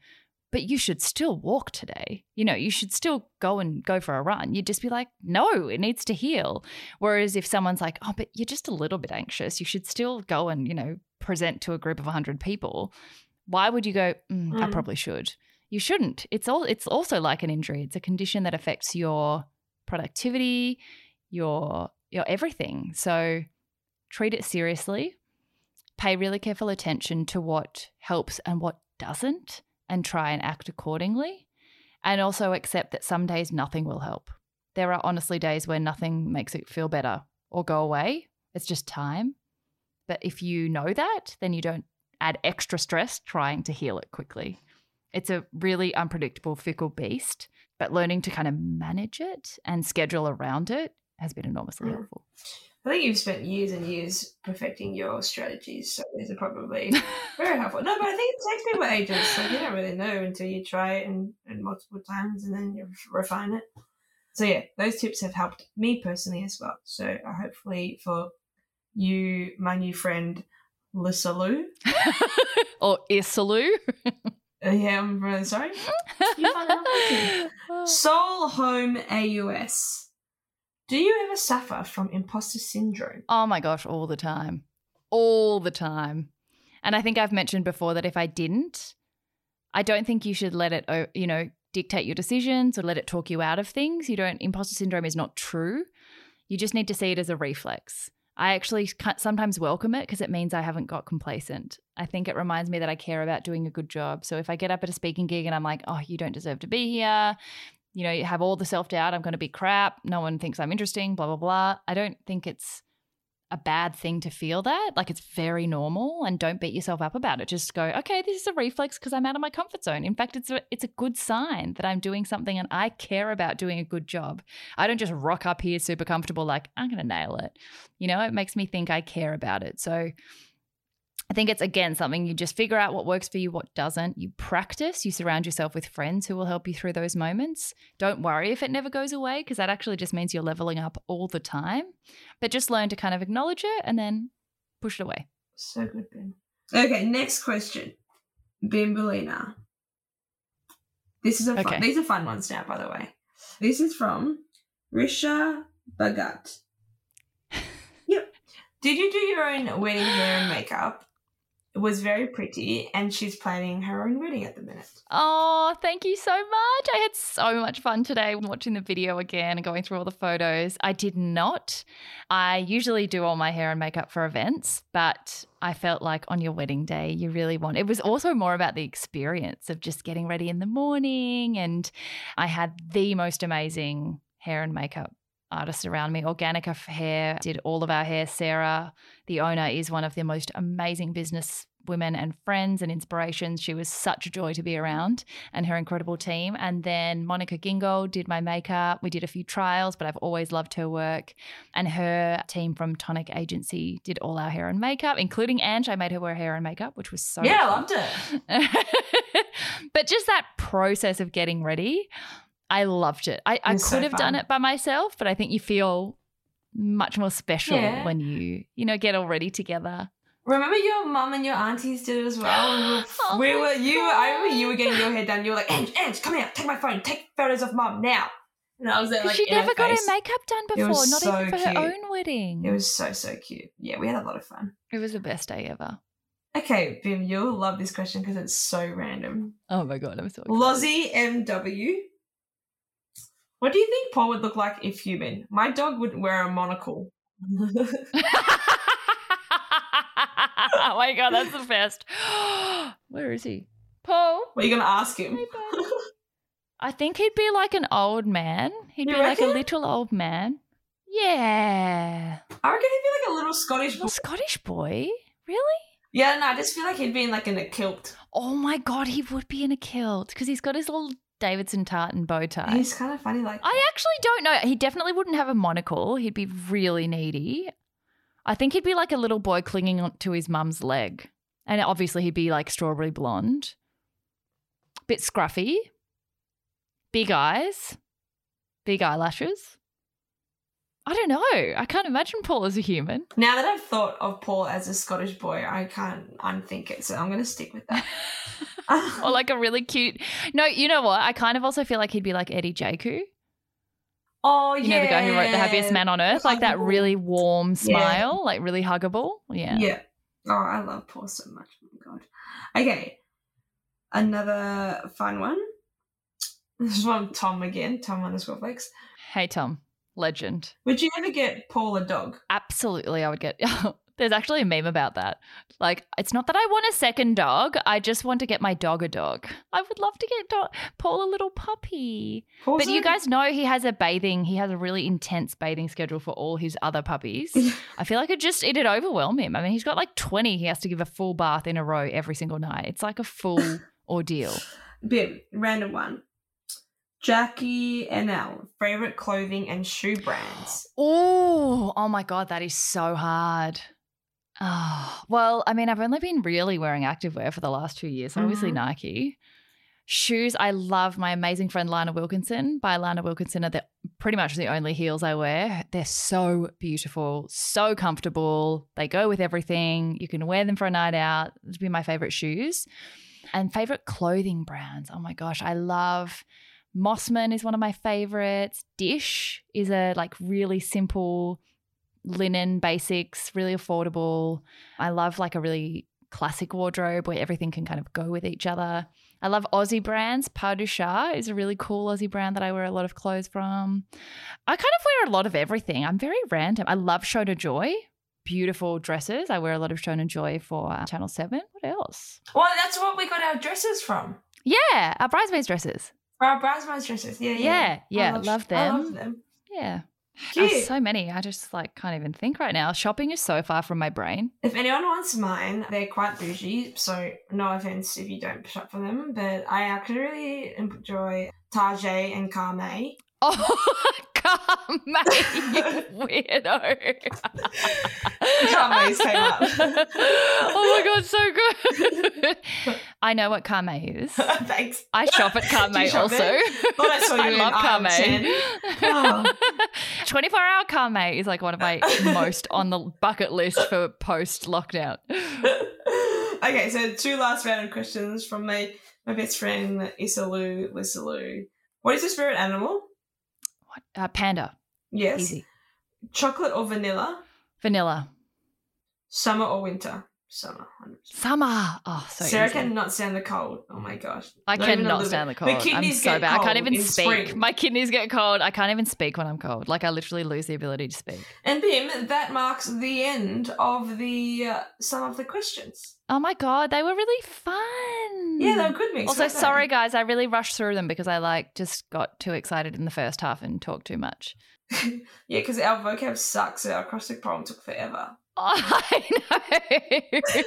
but you should still walk today. You know, you should still go for a run. You'd just be like, no, it needs to heal. Whereas if someone's like, oh, but you're just a little bit anxious, you should still go and, you know, present to a group of 100 people. Why would you go, I probably should? You shouldn't. It's also like an injury. It's a condition that affects your productivity, your everything. So treat it seriously. Pay really careful attention to what helps and what doesn't, and try and act accordingly. And also accept that some days nothing will help. There are honestly days where nothing makes it feel better or go away. It's just time. But if you know that, then you don't add extra stress trying to heal it quickly. It's a really unpredictable, fickle beast, but learning to kind of manage it and schedule around it has been enormously helpful. I think you've spent years and years perfecting your strategies, so these are probably very helpful. No, but I think it takes people ages, so you don't really know until you try it and multiple times, and then you refine it. So yeah, those tips have helped me personally as well. So hopefully for you, my new friend, Lissaloo. Or Issaloo. Yeah, I'm really sorry. You might not like it. Soul Home AUS. Do you ever suffer from imposter syndrome? Oh, my gosh, all the time. All the time. And I think I've mentioned before that if I didn't, I don't think you should let it, you know, dictate your decisions or let it talk you out of things. You don't. Imposter syndrome is not true. You just need to see it as a reflex. I actually sometimes welcome it because it means I haven't got complacent. I think it reminds me that I care about doing a good job. So if I get up at a speaking gig and I'm like, oh, you don't deserve to be here, you know, you have all the self-doubt, I'm going to be crap, no one thinks I'm interesting, blah, blah, blah. I don't think it's a bad thing to feel that. Like, it's very normal, and don't beat yourself up about it. Just go, okay, this is a reflex because I'm out of my comfort zone. In fact, it's a good sign that I'm doing something and I care about doing a good job. I don't just rock up here super comfortable like I'm going to nail it. You know, it makes me think I care about it. So I think it's, again, something you just figure out what works for you, what doesn't. You practice, you surround yourself with friends who will help you through those moments. Don't worry if it never goes away, because that actually just means you're leveling up all the time. But just learn to kind of acknowledge it and then push it away. So good, Ben. Okay, next question. Bimbalina. This is These are fun ones now, by the way. This is from Risha Bhagat. Yep. Did you do your own wedding hair and makeup? Was very pretty, and she's planning her own wedding at the minute. Oh, thank you so much. I had so much fun today watching the video again and going through all the photos. I did not. I usually do all my hair and makeup for events, but I felt like on your wedding day, you really want, it was also more about the experience of just getting ready in the morning. And I had the most amazing hair and makeup artists around me. Organica Hair did all of our hair. Sarah, the owner, is one of the most amazing business women and friends and inspirations. She was such a joy to be around, and her incredible team. And then Monica Gingold did my makeup. We did a few trials, but I've always loved her work. And her team from Tonic Agency did all our hair and makeup, including Ange. I made her wear hair and makeup, which was so fun. I loved it. But just that process of getting ready, I loved it. I could have done it by myself, but I think you feel much more special when you get all ready together. Remember your mum and your aunties did it as well? I remember you were getting your hair done. You were like, Ange, come here, take my phone, take photos of mum now. And I was there like, she never got her makeup done before, not even for her own wedding. It was so, so cute. Yeah, we had a lot of fun. It was the best day ever. Okay, Bim, you'll love this question because it's so random. Oh my God, I'm so excited. Lozzie MW. What do you think Paul would look like if human? My dog wouldn't wear a monocle. Oh, my God, that's the best. Where is he? Paul? What are you going to ask him? I think he'd be like an old man. He'd be like a little old man. Yeah. I reckon he'd be like a little Scottish boy. A Scottish boy? Really? Yeah, no, I just feel like he'd be in a kilt. Oh, my God, he would be in a kilt because he's got his little Davidson tartan bow tie. He's kind of funny like that. I actually don't know. He definitely wouldn't have a monocle. He'd be really needy. I think he'd be like a little boy clinging onto his mum's leg. And obviously he'd be like strawberry blonde. Bit scruffy. Big eyes. Big eyelashes. I don't know. I can't imagine Paul as a human. Now that I've thought of Paul as a Scottish boy, I can't unthink it, so I'm going to stick with that. Or like a really cute – no, you know what? I kind of also feel like he'd be like Eddie Jaku. Oh, yeah. You know, the guy who wrote The Happiest Man on Earth, like that really warm smile, like really huggable. Yeah. Yeah. Oh, I love Paul so much. Oh, my God. Okay, another fun one. This is from Tom again, Tom _Flex. Hey, Tom. Legend. Would you ever get Paul a dog? Absolutely, I would get... There's actually a meme about that. Like, it's not that I want a second dog. I just want to get my dog a dog. I would love to get Paul a little puppy. Paul's but you guys know he has a really intense bathing schedule for all his other puppies. I feel like it'd overwhelm him. I mean, he's got like 20. He has to give a full bath in a row every single night. It's like a full ordeal. Bit random one. Jackie NL, favourite clothing and shoe brands. Oh my God, that is so hard. Oh, well, I mean, I've only been really wearing activewear for the last 2 years, so obviously Nike. Shoes, I love my amazing friend Lana Wilkinson. By Lana Wilkinson are pretty much the only heels I wear. They're so beautiful, so comfortable. They go with everything. You can wear them for a night out. Those would be my favourite shoes. And favourite clothing brands, oh my gosh, I love... Mossman is one of my favorites. Dish is a like really simple linen basics, really affordable. I love like a really classic wardrobe where everything can kind of go with each other. I love Aussie brands. Pardoucha is a really cool Aussie brand that I wear a lot of clothes from. I kind of wear a lot of everything. I'm very random. I love Shona Joy. Beautiful dresses. I wear a lot of Shona Joy for Channel 7. What else? Well, that's what we got our dresses from. Yeah, our bridesmaids dresses. Our bridesmaids dresses, yeah. I love them. Yeah. Cute. So many. I just like can't even think right now. Shopping is so far from my brain. If anyone wants mine, they're quite bougie, so no offense if you don't shop for them, but I actually really enjoy Target and Carme. Oh, Carme, you weirdo. Carme's came up. Oh, my God, so good. I know what Carme is. Thanks. I shop at Carme also. I love Carme. Oh. 24-hour Carme is like one of my most on the bucket list for post-lockdown. Okay, so two last random questions from my best friend, Isalu Lissalu. What is your spirit animal? Panda. Yes. Easy. Chocolate or vanilla? Vanilla. Summer or winter? Summer. 100%. Summer. Oh, so Sarah easy. Cannot stand the cold. Oh, my gosh. I cannot stand the cold. My kidneys I'm so bad. I can't even speak. Spring. My kidneys get cold. I can't even speak when I'm cold. Like, I literally lose the ability to speak. And, Bim, that marks the end of the some of the questions. Oh, my God. They were really fun. Yeah, they were good mix. Also, sorry, guys. I really rushed through them because I, just got too excited in the first half and talked too much. Yeah, because our vocab sucks. So our acrostic problem took forever. Oh, I know.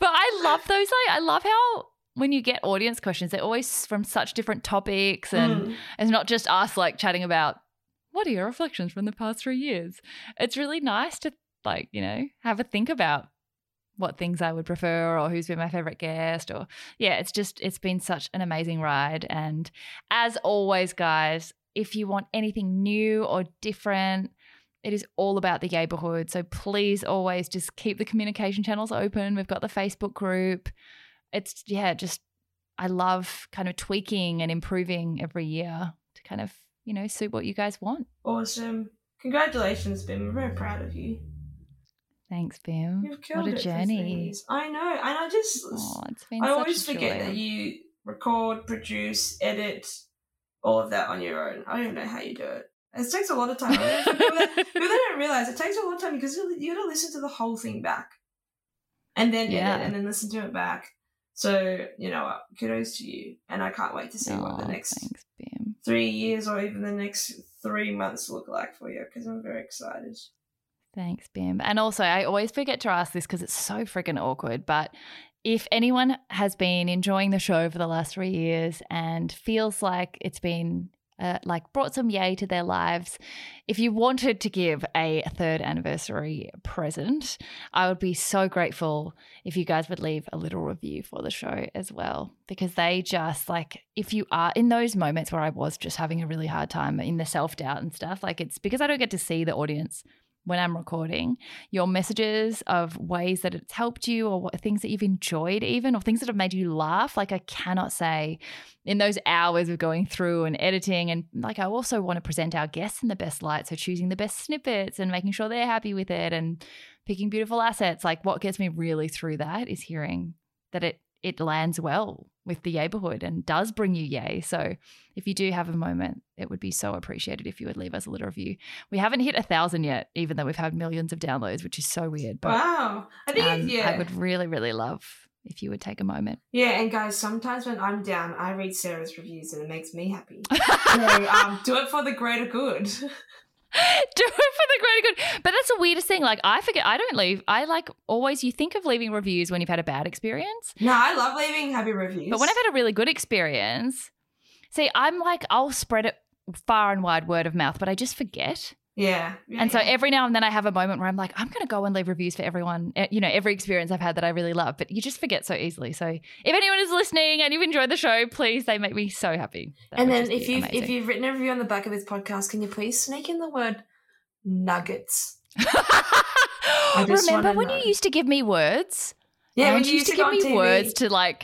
But I love those. I love how when you get audience questions, they're always from such different topics and it's not just us chatting about what are your reflections from the past 3 years. It's really nice to have a think about what things I would prefer or who's been my favourite guest or it's been such an amazing ride. And as always, guys, if you want anything new or different, it is all about the neighborhood. So please always just keep the communication channels open. We've got the Facebook group. It's, I love kind of tweaking and improving every year to kind of, suit what you guys want. Awesome. Congratulations, Bim. I'm very proud of you. Thanks, Bim. You've killed it. What a journey. I know. And I just, it's been I such always forget joy. That you record, produce, edit, all of that on your own. I don't even know how you do it. It takes a lot of time. People don't realise it takes a lot of time because you got to listen to the whole thing back and then edit and then listen to it back. So, kudos to you. And I can't wait to see what the next 3 years or even the next 3 months look like for you because I'm very excited. Thanks, Bim. And also I always forget to ask this because it's so freaking awkward, but if anyone has been enjoying the show for the last 3 years and feels like it's been – brought some yay to their lives. If you wanted to give a third anniversary present, I would be so grateful if you guys would leave a little review for the show as well, because they just if you are in those moments where I was just having a really hard time in the self-doubt and stuff, it's because I don't get to see the audience when I'm recording. Your messages of ways that it's helped you or things that you've enjoyed even or things that have made you laugh, I cannot say in those hours of going through and editing and I also want to present our guests in the best light, so choosing the best snippets and making sure they're happy with it and picking beautiful assets. What gets me really through that is hearing that it lands well with the neighborhood and does bring you yay. So if you do have a moment, it would be so appreciated if you would leave us a little review. We haven't hit 1,000 yet, even though we've had millions of downloads, which is so weird. But, wow. I think I would really, really love if you would take a moment. Yeah, and guys, sometimes when I'm down, I read Sarah's reviews and it makes me happy. So do it for the greater good. Do it for the greater good. But that's the weirdest thing. Like, I forget, I don't leave. I like always, you think of leaving reviews when you've had a bad experience. No, I love leaving happy reviews. But when I've had a really good experience, see, I'm like, I'll spread it far and wide, word of mouth, but I just forget. Yeah. And so every now and then I have a moment where I'm like, I'm going to go and leave reviews for everyone, you know, every experience I've had that I really love. But you just forget so easily. So if anyone is listening and you've enjoyed the show, please, they make me so happy. That and then if you've written a review on the back of this podcast, can you please sneak in the word nuggets? Remember when you used to give me words? Yeah, when you used to give me words to like,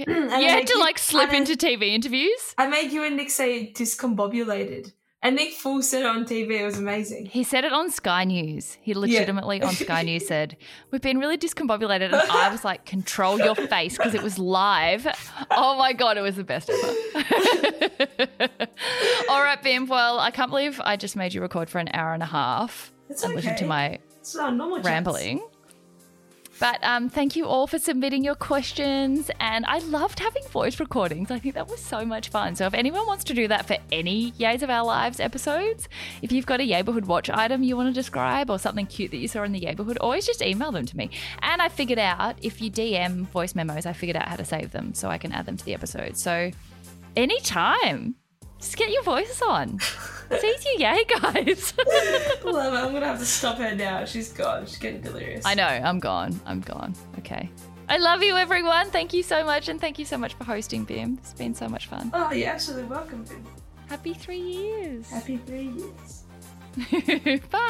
slip into TV interviews. I made you and Nick say discombobulated. And Nick Full said it on TV. It was amazing. He said it on Sky News. He legitimately on Sky News said, we've been really discombobulated. And I was like, control your face, because it was live. Oh, my God, it was the best ever. All right, Bim. Well, I can't believe I just made you record for an hour and a half. It's okay. Listen to my rambling. But thank you all for submitting your questions, and I loved having voice recordings. I think that was so much fun. So if anyone wants to do that for any Yays of Our Lives episodes, if you've got a Yeighbourhood watch item you want to describe or something cute that you saw in the Yeighbourhood, always just email them to me. And I figured out if you DM voice memos, I figured out how to save them so I can add them to the episode. So anytime, just get your voices on. Seize your yay, guys. Love it. I'm going to have to stop her now. She's gone. She's getting delirious. I know. I'm gone. Okay. I love you, everyone. Thank you so much. And thank you so much for hosting, Bim. It's been so much fun. Oh, you're absolutely welcome, Bim. Happy 3 years. Happy 3 years. Bye.